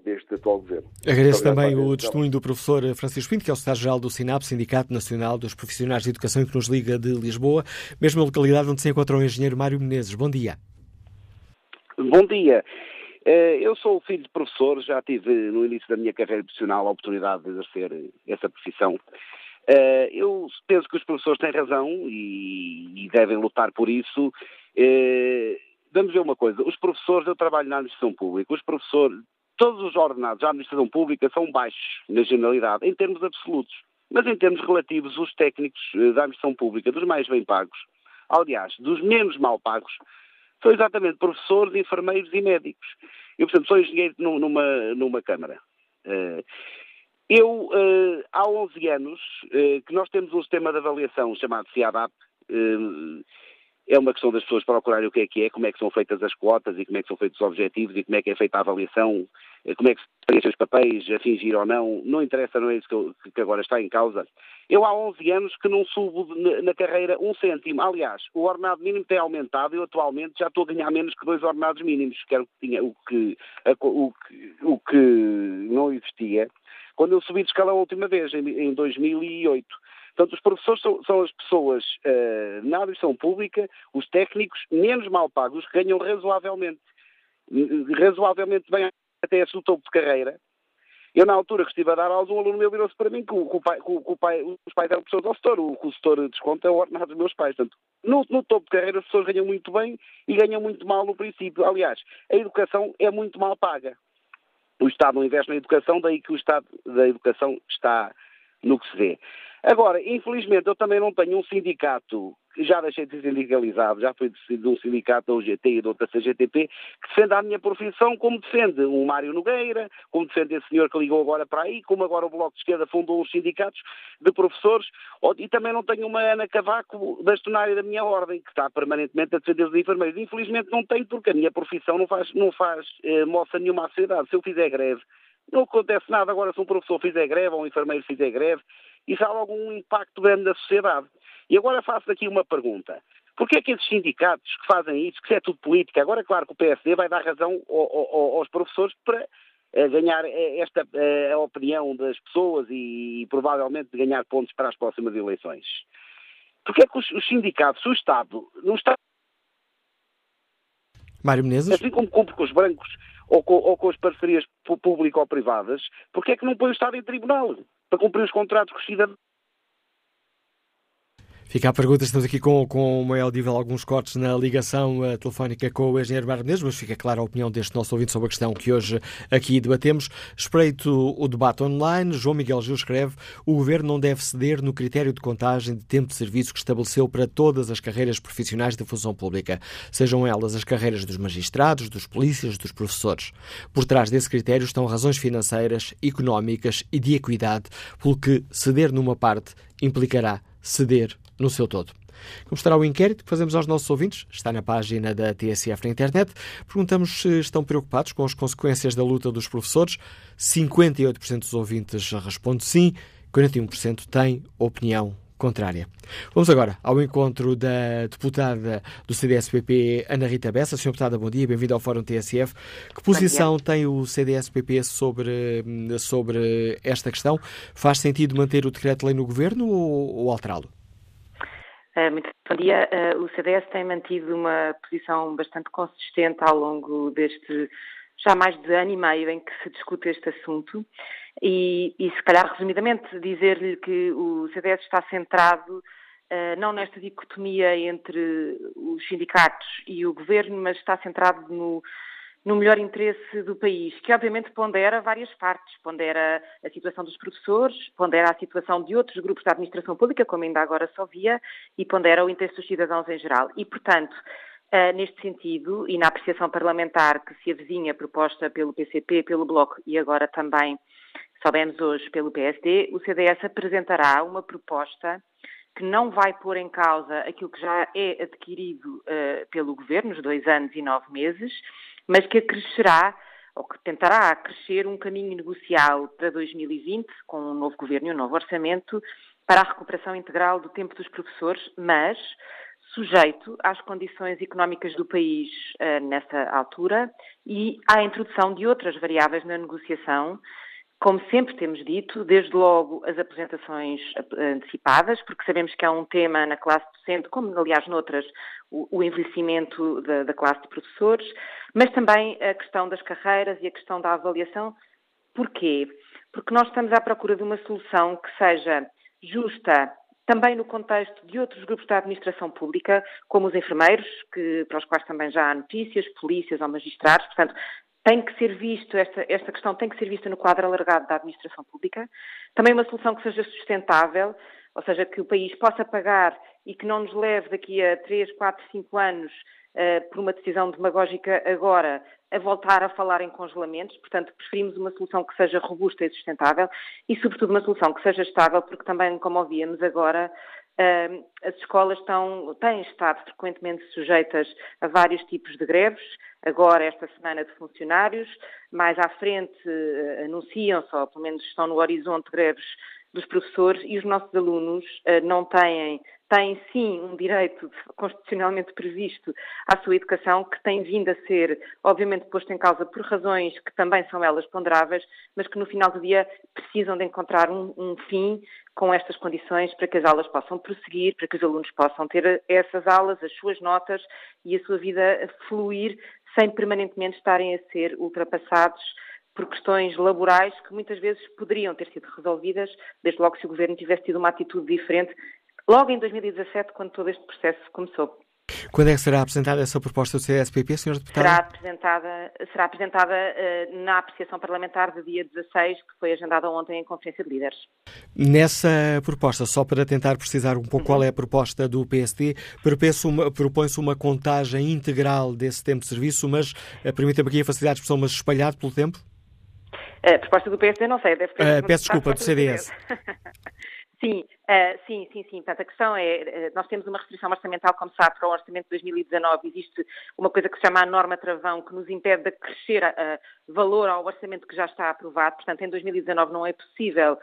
deste atual governo. Agradeço também o testemunho do professor Francisco Pinto, que é o secretário-geral do SINAP, Sindicato Nacional dos Profissionais de Educação, e que nos liga de Lisboa, mesma localidade onde se encontra o engenheiro Mário Menezes. Bom dia. Bom dia. Eu sou filho de professor, já tive no início da minha carreira profissional a oportunidade de exercer essa profissão. Eu penso que os professores têm razão e devem lutar por isso. Vamos ver uma coisa, os professores, eu trabalho na administração pública, os professores, Todos os ordenados à administração pública são baixos, na generalidade, em termos absolutos. Mas em termos relativos, os técnicos da administração pública, dos mais bem pagos, aliás, dos menos mal pagos, são exatamente professores, enfermeiros e médicos. Eu, portanto, sou engenheiro numa Câmara. Eu, há 11 anos, que nós temos um sistema de avaliação chamado SINAP. É uma questão das pessoas procurarem o que é, como é que são feitas as cotas e como é que são feitos os objetivos e como é que é feita a avaliação, como é que se preenchem os papéis, a fingir ou não. Não interessa, não é isso que agora está em causa. Eu há 11 anos que não subo na carreira um cêntimo. Aliás, o ordenado mínimo tem aumentado e eu atualmente já estou a ganhar menos que 2 ordenados mínimos, que era o que não existia quando eu subi de escalão a última vez, em 2008. Portanto, os professores são as pessoas na administração pública, os técnicos menos mal pagos, que ganham razoavelmente bem até esse do topo de carreira. Eu, na altura que estive a dar aulas, um aluno meu virou-se para mim que os pais eram pessoas ao setor, o setor desconta é o ordenado dos meus pais. Portanto, no topo de carreira as pessoas ganham muito bem e ganham muito mal no princípio. Aliás, a educação é muito mal paga. O Estado não investe na educação, daí que o Estado da educação está no que se vê. Agora, infelizmente, eu também não tenho um sindicato, já deixei de ser sindicalizado, já fui de um sindicato da UGT e de outra CGTP, que defende a minha profissão como defende o Mário Nogueira, como defende esse senhor que ligou agora para aí, como agora o Bloco de Esquerda fundou os sindicatos de professores, e também não tenho uma Ana Cavaco, bastonária da minha ordem, que está permanentemente a defender os enfermeiros. Infelizmente não tenho, porque a minha profissão não faz moça nenhuma à sociedade. Se eu fizer greve, não acontece nada. Agora, se um professor fizer greve ou um enfermeiro fizer greve, isso há algum impacto grande na sociedade. E agora faço aqui uma pergunta. Porquê é que esses sindicatos que fazem isso, que é tudo política, agora claro que o PSD vai dar razão aos professores para ganhar esta a opinião das pessoas e provavelmente ganhar pontos para as próximas eleições. Porquê é que os sindicatos, o Estado, não está... Mário Menezes? Assim como cumpre com os brancos ou com as parcerias público-privadas, porquê é que não põe o Estado em tribunal para cumprir os contratos com os cidadãos? Fica a pergunta, estamos aqui com uma audível alguns cortes na ligação telefónica com o engenheiro Mário Menezes, mas fica clara a opinião deste nosso ouvinte sobre a questão que hoje aqui debatemos. Espreito o debate online. João Miguel Gil escreve: o Governo não deve ceder no critério de contagem de tempo de serviço que estabeleceu para todas as carreiras profissionais da função pública, sejam elas as carreiras dos magistrados, dos polícias, dos professores. Por trás desse critério estão razões financeiras, económicas e de equidade, pelo que ceder numa parte implicará ceder no seu todo. Como estará o inquérito que fazemos aos nossos ouvintes? Está na página da TSF na internet. Perguntamos se estão preocupados com as consequências da luta dos professores. 58% dos ouvintes responde sim, 41% tem opinião contrária. Vamos agora ao encontro da deputada do CDS-PP, Ana Rita Bessa. Senhora deputada, bom dia, bem-vinda ao Fórum TSF. Que posição tem o CDS-PP sobre esta questão? Faz sentido manter o decreto-lei no Governo ou alterá-lo? Muito bom dia. O CDS tem mantido uma posição bastante consistente ao longo deste já mais de ano e meio em que se discute este assunto e se calhar resumidamente dizer-lhe que o CDS está centrado não nesta dicotomia entre os sindicatos e o governo, mas está centrado no melhor interesse do país, que obviamente pondera várias partes, pondera a situação dos professores, pondera a situação de outros grupos da administração pública, como ainda agora só via, e pondera o interesse dos cidadãos em geral. E, portanto, neste sentido, e na apreciação parlamentar que se avizinha proposta pelo PCP, pelo Bloco e agora também, sabemos hoje, pelo PSD, o CDS apresentará uma proposta que não vai pôr em causa aquilo que já é adquirido pelo Governo, os 2 anos e 9 meses, mas que acrescerá, ou que tentará acrescer, um caminho negocial para 2020, com um novo governo e um novo orçamento, para a recuperação integral do tempo dos professores, mas sujeito às condições económicas do país nessa altura e à introdução de outras variáveis na negociação, como sempre temos dito, desde logo as aposentações antecipadas, porque sabemos que há um tema na classe docente, como aliás noutras, o envelhecimento da classe de professores, mas também a questão das carreiras e a questão da avaliação. Porquê? Porque nós estamos à procura de uma solução que seja justa também no contexto de outros grupos da administração pública, como os enfermeiros, para os quais também já há notícias, polícias ou magistrados. Portanto, tem que ser visto, esta questão tem que ser vista no quadro alargado da administração pública. Também uma solução que seja sustentável, ou seja, que o país possa pagar e que não nos leve daqui a 3, 4, 5 anos, por uma decisão demagógica agora, a voltar a falar em congelamentos. Portanto, preferimos uma solução que seja robusta e sustentável e, sobretudo, uma solução que seja estável, porque também, como ouvíamos agora, as escolas têm estado frequentemente sujeitas a vários tipos de greves, agora esta semana de funcionários, mais à frente anunciam-se, ou pelo menos estão no horizonte, greves dos professores, e os nossos alunos não têm sim um direito constitucionalmente previsto à sua educação, que tem vindo a ser, obviamente, posto em causa por razões que também são elas ponderáveis, mas que no final do dia precisam de encontrar um fim com estas condições, para que as aulas possam prosseguir, para que os alunos possam ter essas aulas, as suas notas e a sua vida a fluir, sem permanentemente estarem a ser ultrapassados por questões laborais que muitas vezes poderiam ter sido resolvidas, desde logo se o Governo tivesse tido uma atitude diferente, logo em 2017, quando todo este processo começou. Quando é que será apresentada essa proposta do CDS-PP, Sr. Deputado? Será apresentada na apreciação parlamentar do dia 16, que foi agendada ontem em Conferência de Líderes. Nessa proposta, só para tentar precisar um pouco qual é a proposta do PSD, propõe-se uma contagem integral desse tempo de serviço, mas permita-me aqui a facilidade de expressão, mas espalhado pelo tempo? A proposta do PSD, não sei, deve ter... peço desculpa, do CDS. Sim. Portanto, a questão é, nós temos uma restrição orçamental, como sabe, para o orçamento de 2019. Existe uma coisa que se chama a norma travão, que nos impede de crescer valor ao orçamento que já está aprovado. Portanto, em 2019 não é possível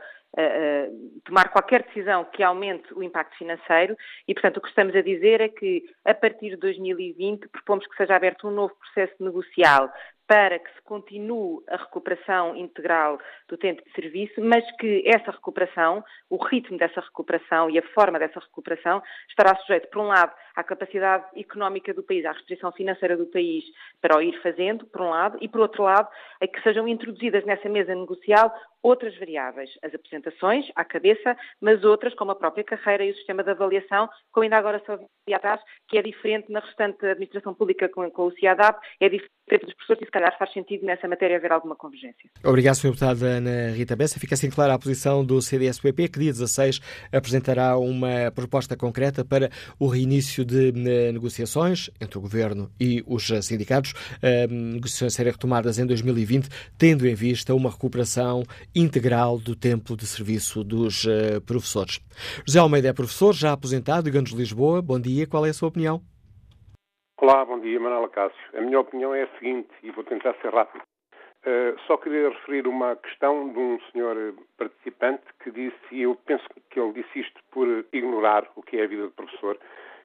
tomar qualquer decisão que aumente o impacto financeiro e, portanto, o que estamos a dizer é que, a partir de 2020, propomos que seja aberto um novo processo negocial para que se continue a recuperação integral do tempo de serviço, mas que essa recuperação, o ritmo dessa recuperação e a forma dessa recuperação estará sujeito, por um lado, à capacidade económica do país, à restrição financeira do país para o ir fazendo, por um lado, e por outro lado, a que sejam introduzidas nessa mesa negocial outras variáveis, as apresentações à cabeça, mas outras como a própria carreira e o sistema de avaliação, como ainda agora só vi atrás, que é diferente na restante administração pública com o CIADAP, é diferente dos professores e se calhar faz sentido nessa matéria haver alguma convergência. Obrigado, Sra. Deputada Ana Rita Bessa. Fica assim clara a posição do CDS-PP, que dia 16 apresentará uma proposta concreta para o reinício de negociações entre o Governo e os sindicatos, negociações serem retomadas em 2020, tendo em vista uma recuperação integral do tempo de serviço dos professores. José Almeida é professor, já aposentado, de Ganos de Lisboa. Bom dia, qual é a sua opinião? Olá, bom dia, Manuela Cássio. A minha opinião é a seguinte, e vou tentar ser rápido. Só queria referir uma questão de um senhor participante que disse, e eu penso que ele disse isto por ignorar o que é a vida de professor,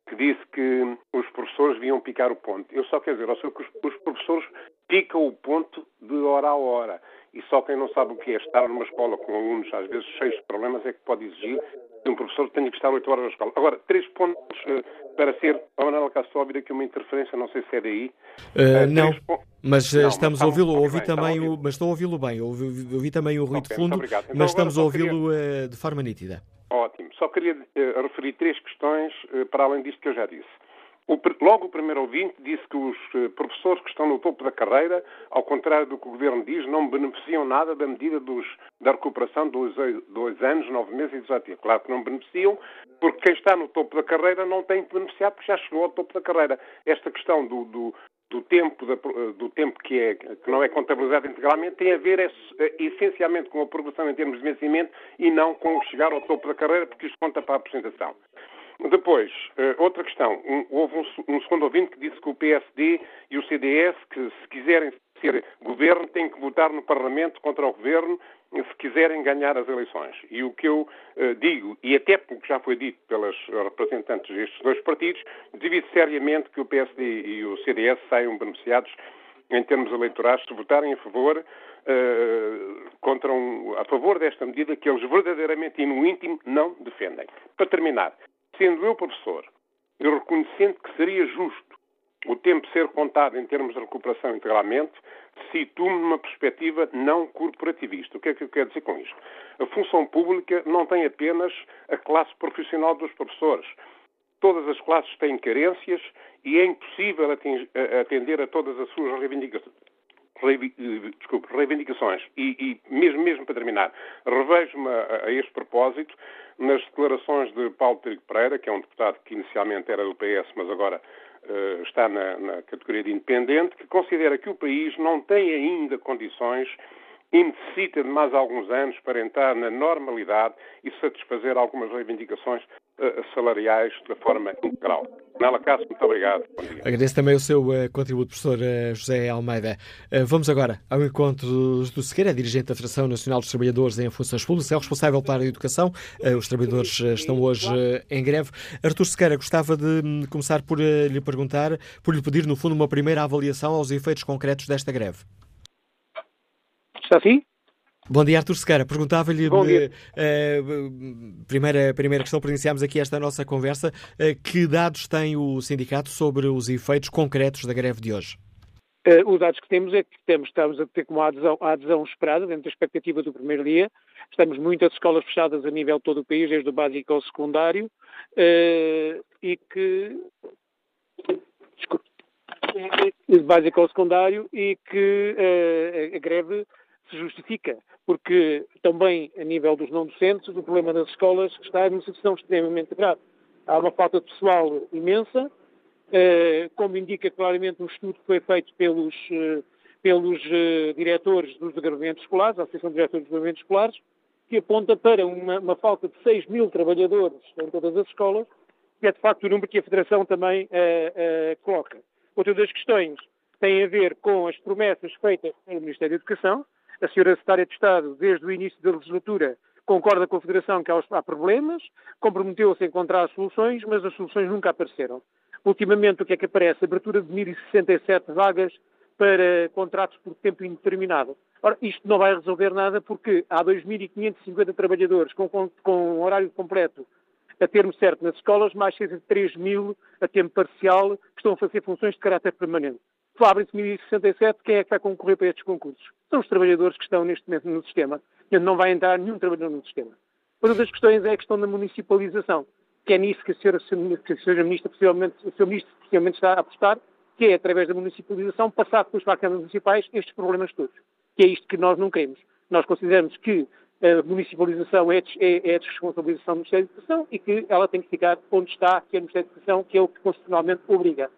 que disse que os professores deviam picar o ponto. Eu só quero dizer, ao senhor, que os professores picam o ponto de hora a hora. E só quem não sabe o que é estar numa escola com alunos, às vezes cheios de problemas, é que pode exigir de um professor que tenha que estar 8 horas na escola. Agora, 3 pontos para ser... A Manuela Cássio, estou a ouvir aqui uma interferência, não sei se é daí. Mas estou a ouvi-lo bem. Ouvi também o ruído de fundo, então, mas estamos a ouvi-lo de forma nítida. Ótimo. Só queria referir 3 questões para além disto que eu já disse. Logo o primeiro ouvinte disse que os professores que estão no topo da carreira, ao contrário do que o Governo diz, não beneficiam nada da medida da recuperação dos 2 anos, 9 meses e 18. Claro que não beneficiam, porque quem está no topo da carreira não tem que beneficiar, porque já chegou ao topo da carreira. Esta questão do tempo que não é contabilizado integralmente tem a ver essencialmente com a progressão em termos de vencimento e não com chegar ao topo da carreira, porque isto conta para a apresentação. Depois, outra questão. Houve um segundo ouvinte que disse que o PSD e o CDS, que se quiserem ser governo, têm que votar no Parlamento contra o governo se quiserem ganhar as eleições. E o que eu digo, e até porque já foi dito pelas representantes destes 2 partidos, devido seriamente que o PSD e o CDS saiam beneficiados em termos eleitorais se votarem a favor desta medida que eles verdadeiramente e no íntimo não defendem. Para terminar, sendo eu professor, e reconhecendo que seria justo o tempo ser contado em termos de recuperação integralmente, situo-me numa perspectiva não corporativista. O que é que eu quero dizer com isto? A função pública não tem apenas a classe profissional dos professores. Todas as classes têm carências e é impossível atender a todas as suas reivindicações. reivindicações. E mesmo para terminar, revejo-me a este propósito nas declarações de Paulo Trigo Pereira, que é um deputado que inicialmente era do PS, mas agora está na categoria de independente, que considera que o país não tem ainda condições e necessita de mais alguns anos para entrar na normalidade e satisfazer algumas reivindicações salariais da forma integral. Manuela Cássio, muito obrigado. Agradeço também o seu contributo, professor José Almeida. Vamos agora ao encontro do Sequeira, dirigente da Federação Nacional dos Trabalhadores em Funções Públicas, é o responsável pela área de educação. Os trabalhadores estão hoje em greve. Artur Sequeira, gostava de começar por lhe perguntar, por lhe pedir, no fundo, uma primeira avaliação aos efeitos concretos desta greve. Está sim? Bom dia, Artur Sequeira. Perguntava-lhe, primeira questão para iniciarmos aqui esta nossa conversa, que dados tem o sindicato sobre os efeitos concretos da greve de hoje? Os dados que temos é que estamos a ter como a adesão esperada, dentro da expectativa do primeiro dia. Estamos muitas escolas fechadas a nível de todo o país, desde o básico ao secundário, a greve se justifica, porque também a nível dos não-docentes o problema das escolas está em uma situação extremamente grave. Há uma falta de pessoal imensa, como indica claramente um estudo que foi feito pelos diretores dos agrupamentos escolares, a Associação de Diretores dos Agrupamentos Escolares, que aponta para uma falta de 6 mil trabalhadores em todas as escolas, que é de facto o número que a Federação também coloca. Outras das questões têm a ver com as promessas feitas pelo Ministério da Educação. A senhora secretária de Estado, desde o início da legislatura, concorda com a Federação que há problemas, comprometeu-se a encontrar soluções, mas as soluções nunca apareceram. Ultimamente, o que é que aparece? Abertura de 1.067 vagas para contratos por tempo indeterminado. Ora, isto não vai resolver nada, porque há 2.550 trabalhadores com horário completo a termo certo nas escolas, mais cerca de 3 mil a tempo parcial, que estão a fazer funções de caráter permanente. Abrem-se 1.067, quem é que vai concorrer para estes concursos? São os trabalhadores que estão neste momento no sistema. Não vai entrar nenhum trabalhador no sistema. Outra das questões é a questão da municipalização, que é nisso que o Sr. Ministro possivelmente está a apostar, que é, através da municipalização, passar depois para as câmaras municipais estes problemas todos. Que é isto que nós não queremos. Nós consideramos que a municipalização é a desresponsabilização do Ministério da Educação e que ela tem que ficar onde está, que é o Ministério da Educação, que é o que constitucionalmente obriga.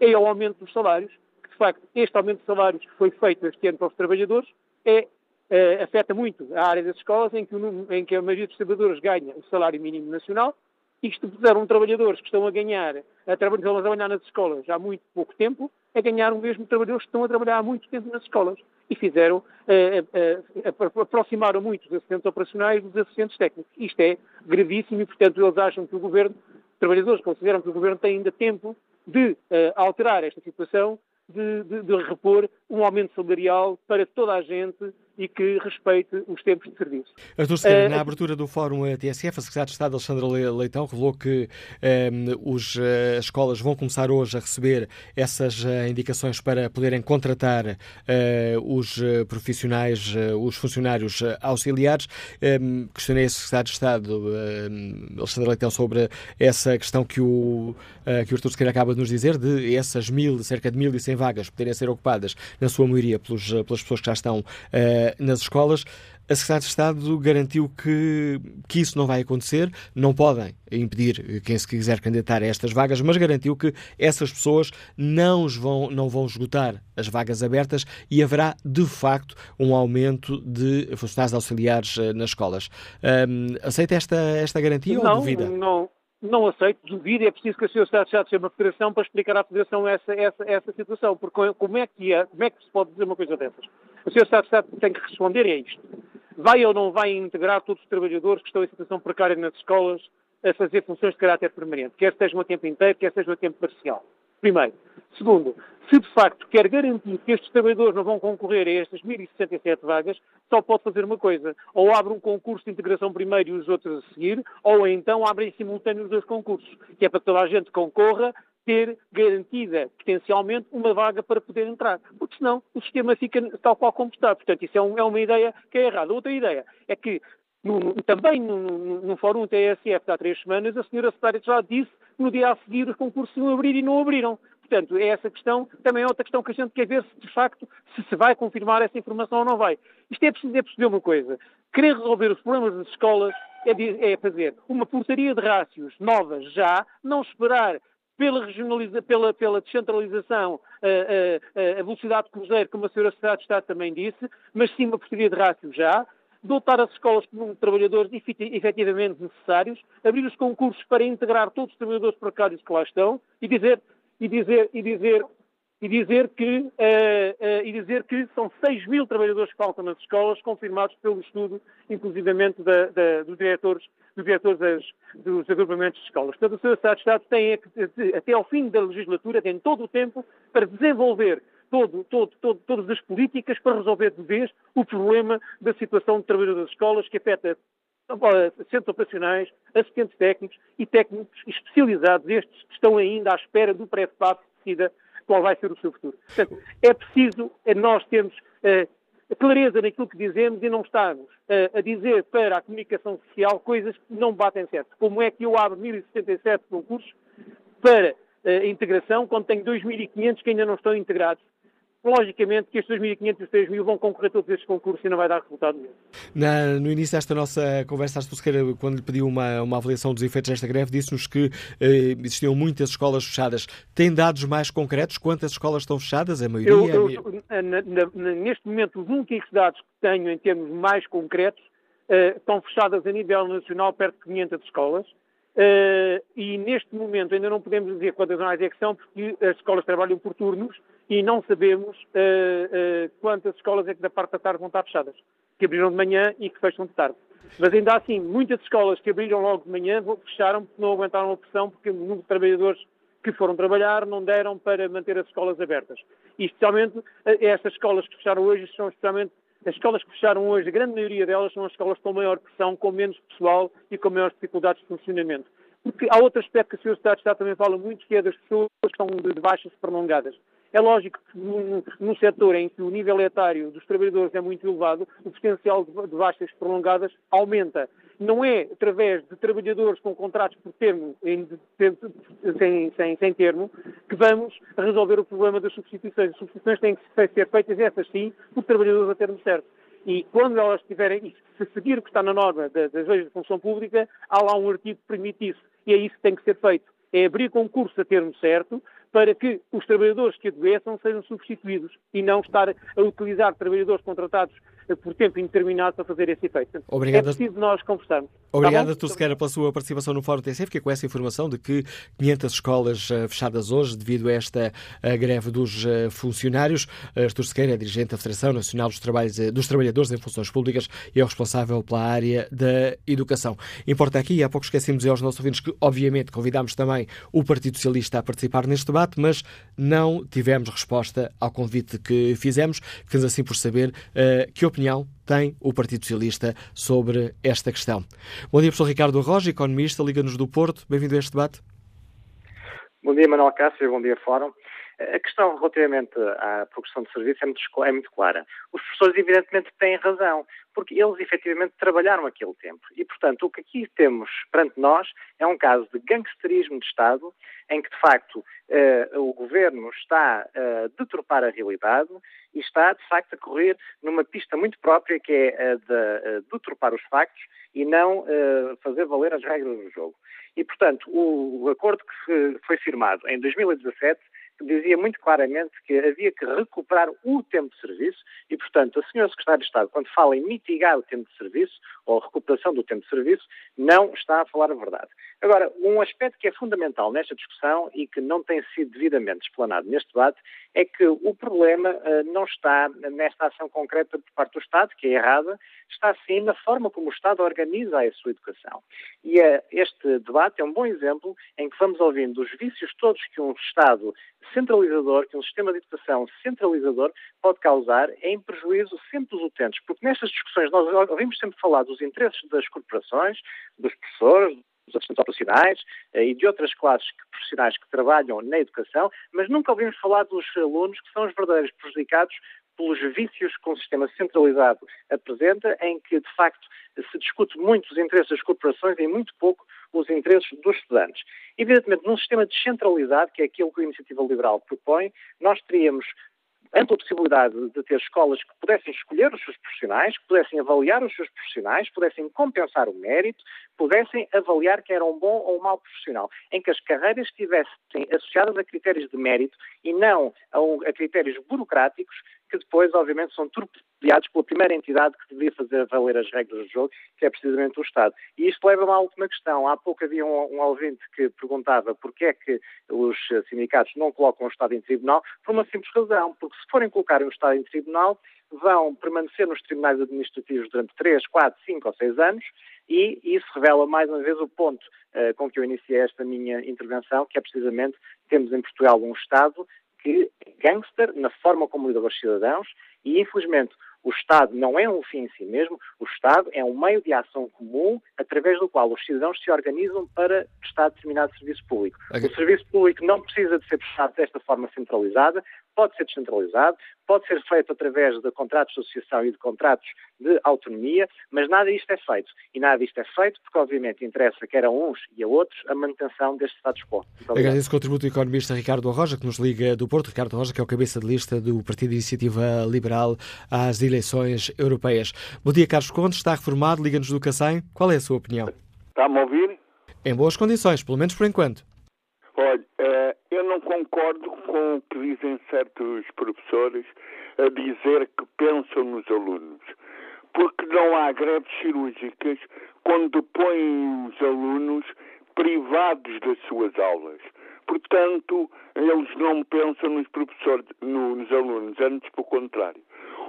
É ao aumento dos salários. De facto, este aumento de salários que foi feito este ano para os trabalhadores afeta muito a área das escolas, em que a maioria dos trabalhadores ganha o salário mínimo nacional. Isto puseram trabalhadores que estão a trabalhar nas escolas há muito pouco tempo, a ganhar o mesmo trabalhadores que estão a trabalhar há muito tempo nas escolas. E fizeram, aproximaram muito os assistentes operacionais dos assistentes técnicos. Isto é gravíssimo e, portanto, eles acham que os trabalhadores consideram que o Governo tem ainda tempo de alterar esta situação, de repor um aumento salarial para toda a gente e que respeite os tempos de serviço. Artur Sequeira, na abertura do Fórum TSF, a Secretária de Estado, Alexandra Leitão, revelou que as escolas vão começar hoje a receber essas indicações para poderem contratar os profissionais, os funcionários auxiliares. Questionei a Secretária de Estado, Alexandra Leitão, sobre essa questão que o Artur Sequeira acaba de nos dizer, de essas cerca de 1.100 vagas poderem ser ocupadas, na sua maioria, pelas pessoas que já estão nas escolas. A Secretaria de Estado garantiu que isso não vai acontecer, não podem impedir quem se quiser candidatar a estas vagas, mas garantiu que essas pessoas não vão esgotar as vagas abertas e haverá, de facto, um aumento de funcionários auxiliares nas escolas. Aceita esta garantia ou duvida? Não aceito, duvido, é preciso que a senhora Secretária de Estado seja uma federação para explicar à federação essa situação, porque como é que se pode dizer uma coisa dessas? A senhora Secretária de Estado tem que responder a isto. Vai ou não vai integrar todos os trabalhadores que estão em situação precária nas escolas a fazer funções de caráter permanente, quer sejam a tempo inteiro, quer sejam a tempo parcial? Primeiro. Segundo, se de facto quer garantir que estes trabalhadores não vão concorrer a estas 1.067 vagas, só pode fazer uma coisa. Ou abre um concurso de integração primeiro e os outros a seguir, ou então abre em simultâneo os dois concursos, que é para que toda a gente concorra, ter garantida, potencialmente, uma vaga para poder entrar. Porque senão o sistema fica tal qual como está. Portanto, isso é uma ideia que é errada. Outra ideia é que, também no Fórum TSF de há 3 semanas, a senhora secretária já disse que no dia a seguir os concursos iam abrir e não abriram. Portanto, é essa questão, também é outra questão que a gente quer ver se, de facto, se vai confirmar essa informação ou não vai. Isto é preciso perceber uma coisa. Querer resolver os problemas das escolas é fazer uma portaria de rácios nova já, não esperar pela descentralização a velocidade de cruzeiro, como a senhora Secretária de Estado também disse, mas sim uma portaria de rácios já, dotar as escolas com trabalhadores efetivamente necessários, abrir os concursos para integrar todos os trabalhadores precários que lá estão e dizer que são 6 mil trabalhadores que faltam nas escolas, confirmados pelo estudo, inclusivamente, dos agrupamentos de escolas. Portanto, o Sr. Secretário de Estado tem, até ao fim da legislatura, tem todo o tempo para desenvolver todas as políticas para resolver de vez o problema da situação de trabalhadores das escolas, que afeta centros operacionais, assistentes técnicos e técnicos especializados, estes que estão ainda à espera do PrevPAP que decida qual vai ser o seu futuro. Portanto, é preciso nós termos clareza naquilo que dizemos e não estarmos a dizer para a comunicação social coisas que não batem certo. Como é que eu abro 1.077 concursos para a integração, quando tenho 2.500 que ainda não estão integrados? Logicamente que estes 2.500 e os 3.000 vão concorrer todos estes concursos e não vai dar resultado nenhum. No início desta nossa conversa, Artur Sequeira, quando lhe pediu uma avaliação dos efeitos desta greve, disse-nos que existiam muitas escolas fechadas. Tem dados mais concretos? Quantas escolas estão fechadas? A maioria? Neste momento, os únicos dados que tenho em termos mais concretos estão fechadas a nível nacional perto de 500 escolas. E neste momento ainda não podemos dizer quantas mais é que são, porque as escolas trabalham por turnos e não sabemos quantas escolas é que da parte da tarde vão estar fechadas, que abriram de manhã e que fecham de tarde. Mas ainda assim, muitas escolas que abriram logo de manhã fecharam porque não aguentaram a pressão, porque o número de trabalhadores que foram trabalhar não deram para manter as escolas abertas. E especialmente estas escolas que fecharam hoje são especialmente... As escolas que fecharam hoje, a grande maioria delas são as escolas com maior pressão, com menos pessoal e com maiores dificuldades de funcionamento. Porque há outro aspecto que a Sra. Secretária de Estado também fala muito, que é das pessoas que estão de baixas prolongadas. É lógico que num setor em que o nível etário dos trabalhadores é muito elevado, o potencial de baixas prolongadas aumenta. Não é através de trabalhadores com contratos por termo, sem termo, que vamos resolver o problema das substituições. As substituições têm que ser feitas, essas sim, por trabalhadores a termo certo. E quando elas tiverem, se seguir o que está na norma das leis de função pública, há lá um artigo que permite isso. E é isso que tem que ser feito. É abrir concurso a termo certo para que os trabalhadores que adoeçam sejam substituídos e não estar a utilizar trabalhadores contratados por tempo indeterminado para fazer esse efeito. Obrigado. É preciso nós conversarmos. Obrigado, Artur Sequeira, pela sua participação no Fórum TSF, que é com essa informação de que 500 escolas fechadas hoje devido a esta greve dos funcionários. Artur Sequeira é dirigente da Federação Nacional dos Trabalhadores em Funções Públicas e é o responsável pela área da educação. Importa aqui, há pouco esquecemos aos nossos ouvintes que, obviamente, convidámos também o Partido Socialista a participar neste debate, mas não tivemos resposta ao convite que fizemos. Ficamos assim por saber que opinião tem o Partido Socialista sobre esta questão. Bom dia, professor Ricardo Arroja, economista, Liga-nos do Porto. Bem-vindo a este debate. Bom dia, Manuela Cássio. Bom dia, Fórum. A questão relativamente à progressão de serviço é muito clara. Os professores, evidentemente, têm razão, porque eles, efetivamente, trabalharam aquele tempo. E, portanto, o que aqui temos perante nós é um caso de gangsterismo de Estado, em que, de facto, o Governo está a deturpar a realidade e está, de facto, a correr numa pista muito própria, que é a de deturpar os factos e não fazer valer as regras do jogo. E, portanto, o acordo que foi firmado em 2017 dizia muito claramente que havia que recuperar o tempo de serviço e, portanto, a senhora Secretária de Estado, quando fala em mitigar o tempo de serviço ou recuperação do tempo de serviço, não está a falar a verdade. Agora, um aspecto que é fundamental nesta discussão e que não tem sido devidamente explanado neste debate é que o problema não está nesta ação concreta por parte do Estado, que é errada, está sim na forma como o Estado organiza a sua educação. E este debate é um bom exemplo em que vamos ouvindo os vícios todos que um Estado centralizador, que um sistema de educação centralizador pode causar em prejuízo sempre dos utentes, porque nestas discussões nós ouvimos sempre falar dos interesses das corporações, dos professores, dos assistentes operacionais e de outras classes profissionais que trabalham na educação, mas nunca ouvimos falar dos alunos que são os verdadeiros prejudicados pelos vícios que um sistema centralizado apresenta, em que, de facto, se discute muito os interesses das corporações e muito pouco os interesses dos estudantes. Evidentemente, num sistema descentralizado, que é aquilo que a Iniciativa Liberal propõe, nós teríamos ampla possibilidade de ter escolas que pudessem escolher os seus profissionais, que pudessem avaliar os seus profissionais, pudessem compensar o mérito, pudessem avaliar quem era um bom ou um mau profissional, em que as carreiras estivessem associadas a critérios de mérito e não a critérios burocráticos que depois, obviamente, são torpedeados pela primeira entidade que deveria fazer valer as regras do jogo, que é precisamente o Estado. E isto leva-me à última questão. Há pouco havia um ouvinte que perguntava porquê é que os sindicatos não colocam o Estado em tribunal, por uma simples razão, porque se forem colocar o Estado em tribunal, vão permanecer nos tribunais administrativos durante 3, 4, 5 ou 6 anos, e isso revela mais uma vez o ponto com que eu iniciei esta minha intervenção, que é precisamente, temos em Portugal um Estado que é gangster na forma como lida com os cidadãos e, infelizmente, o Estado não é um fim em si mesmo, o Estado é um meio de ação comum através do qual os cidadãos se organizam para prestar determinado serviço público. O serviço público não precisa de ser prestado desta forma centralizada, pode ser descentralizado, pode ser feito através de contratos de associação e de contratos de autonomia, mas nada disto é feito. E nada disto é feito porque, obviamente, interessa quer a uns e a outros a manutenção deste status quo. Agradeço o contributo do economista Ricardo Arroja, que nos liga do Porto. Ricardo Arroja, que é o cabeça de lista do Partido de Iniciativa Liberal às eleições europeias. Bom dia, Carlos Condes. Está reformado. Liga-nos do Cacém. Qual é a sua opinião? Está-me a ouvir? Em boas condições, pelo menos por enquanto. Olha, eu não concordo com o que dizem certos professores a dizer que pensam nos alunos, porque não há greves cirúrgicas quando põem os alunos privados das suas aulas. Portanto, eles não pensam nos professores, nos alunos, antes pelo contrário.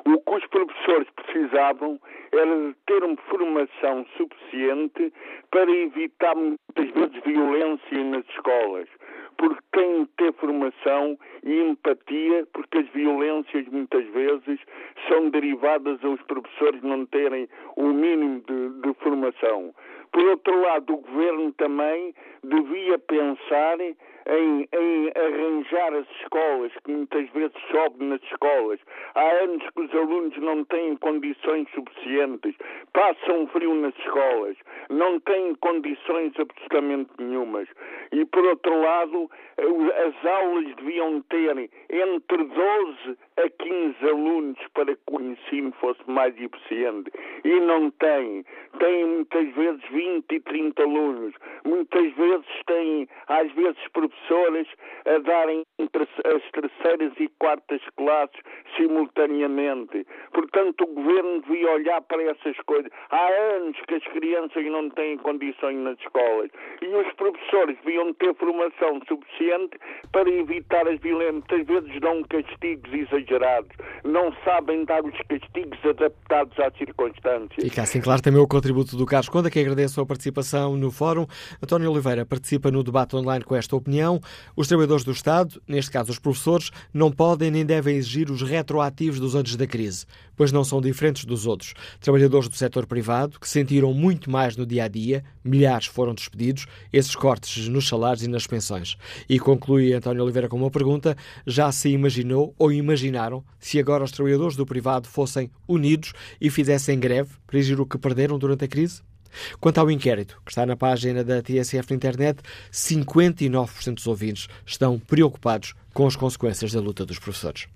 O que os professores precisavam era de ter uma formação suficiente para evitar muitas vezes violência nas escolas, porque têm de ter formação e empatia, porque as violências muitas vezes são derivadas aos professores não terem o mínimo de formação. Por outro lado, o governo também devia pensar em arranjar as escolas, que muitas vezes sobem nas escolas. Há anos que os alunos não têm condições suficientes, passam frio nas escolas, não têm condições absolutamente nenhumas. E, por outro lado, as aulas deviam ter entre 12 a 15 alunos para que o ensino fosse mais eficiente. E não têm. Têm muitas vezes 20 e 30 alunos. Muitas vezes têm, às vezes, professoras a darem as terceiras e quartas classes simultaneamente. Portanto, o governo devia olhar para essas coisas. Há anos que as crianças não têm condições nas escolas e os professores deviam ter formação suficiente para evitar as violências. Muitas vezes dão castigos exagerados, não sabem dar os castigos adaptados às circunstâncias. E cá, assim, claro, também o contributo do Carlos Conde, que agradeço a participação no fórum. António Oliveira participa no debate online com esta opinião. Os trabalhadores do Estado, neste caso os professores, não podem nem devem exigir os retroativos dos anos da crise, pois não são diferentes dos outros. Trabalhadores do setor privado, que sentiram muito mais no dia-a-dia, milhares foram despedidos, esses cortes nos salários e nas pensões. E conclui António Oliveira com uma pergunta: já se imaginou ou imaginaram se agora os trabalhadores do privado fossem unidos e fizessem greve para exigir o que perderam durante a crise? Quanto ao inquérito, que está na página da TSF na internet, 59% dos ouvintes estão preocupados com as consequências da luta dos professores.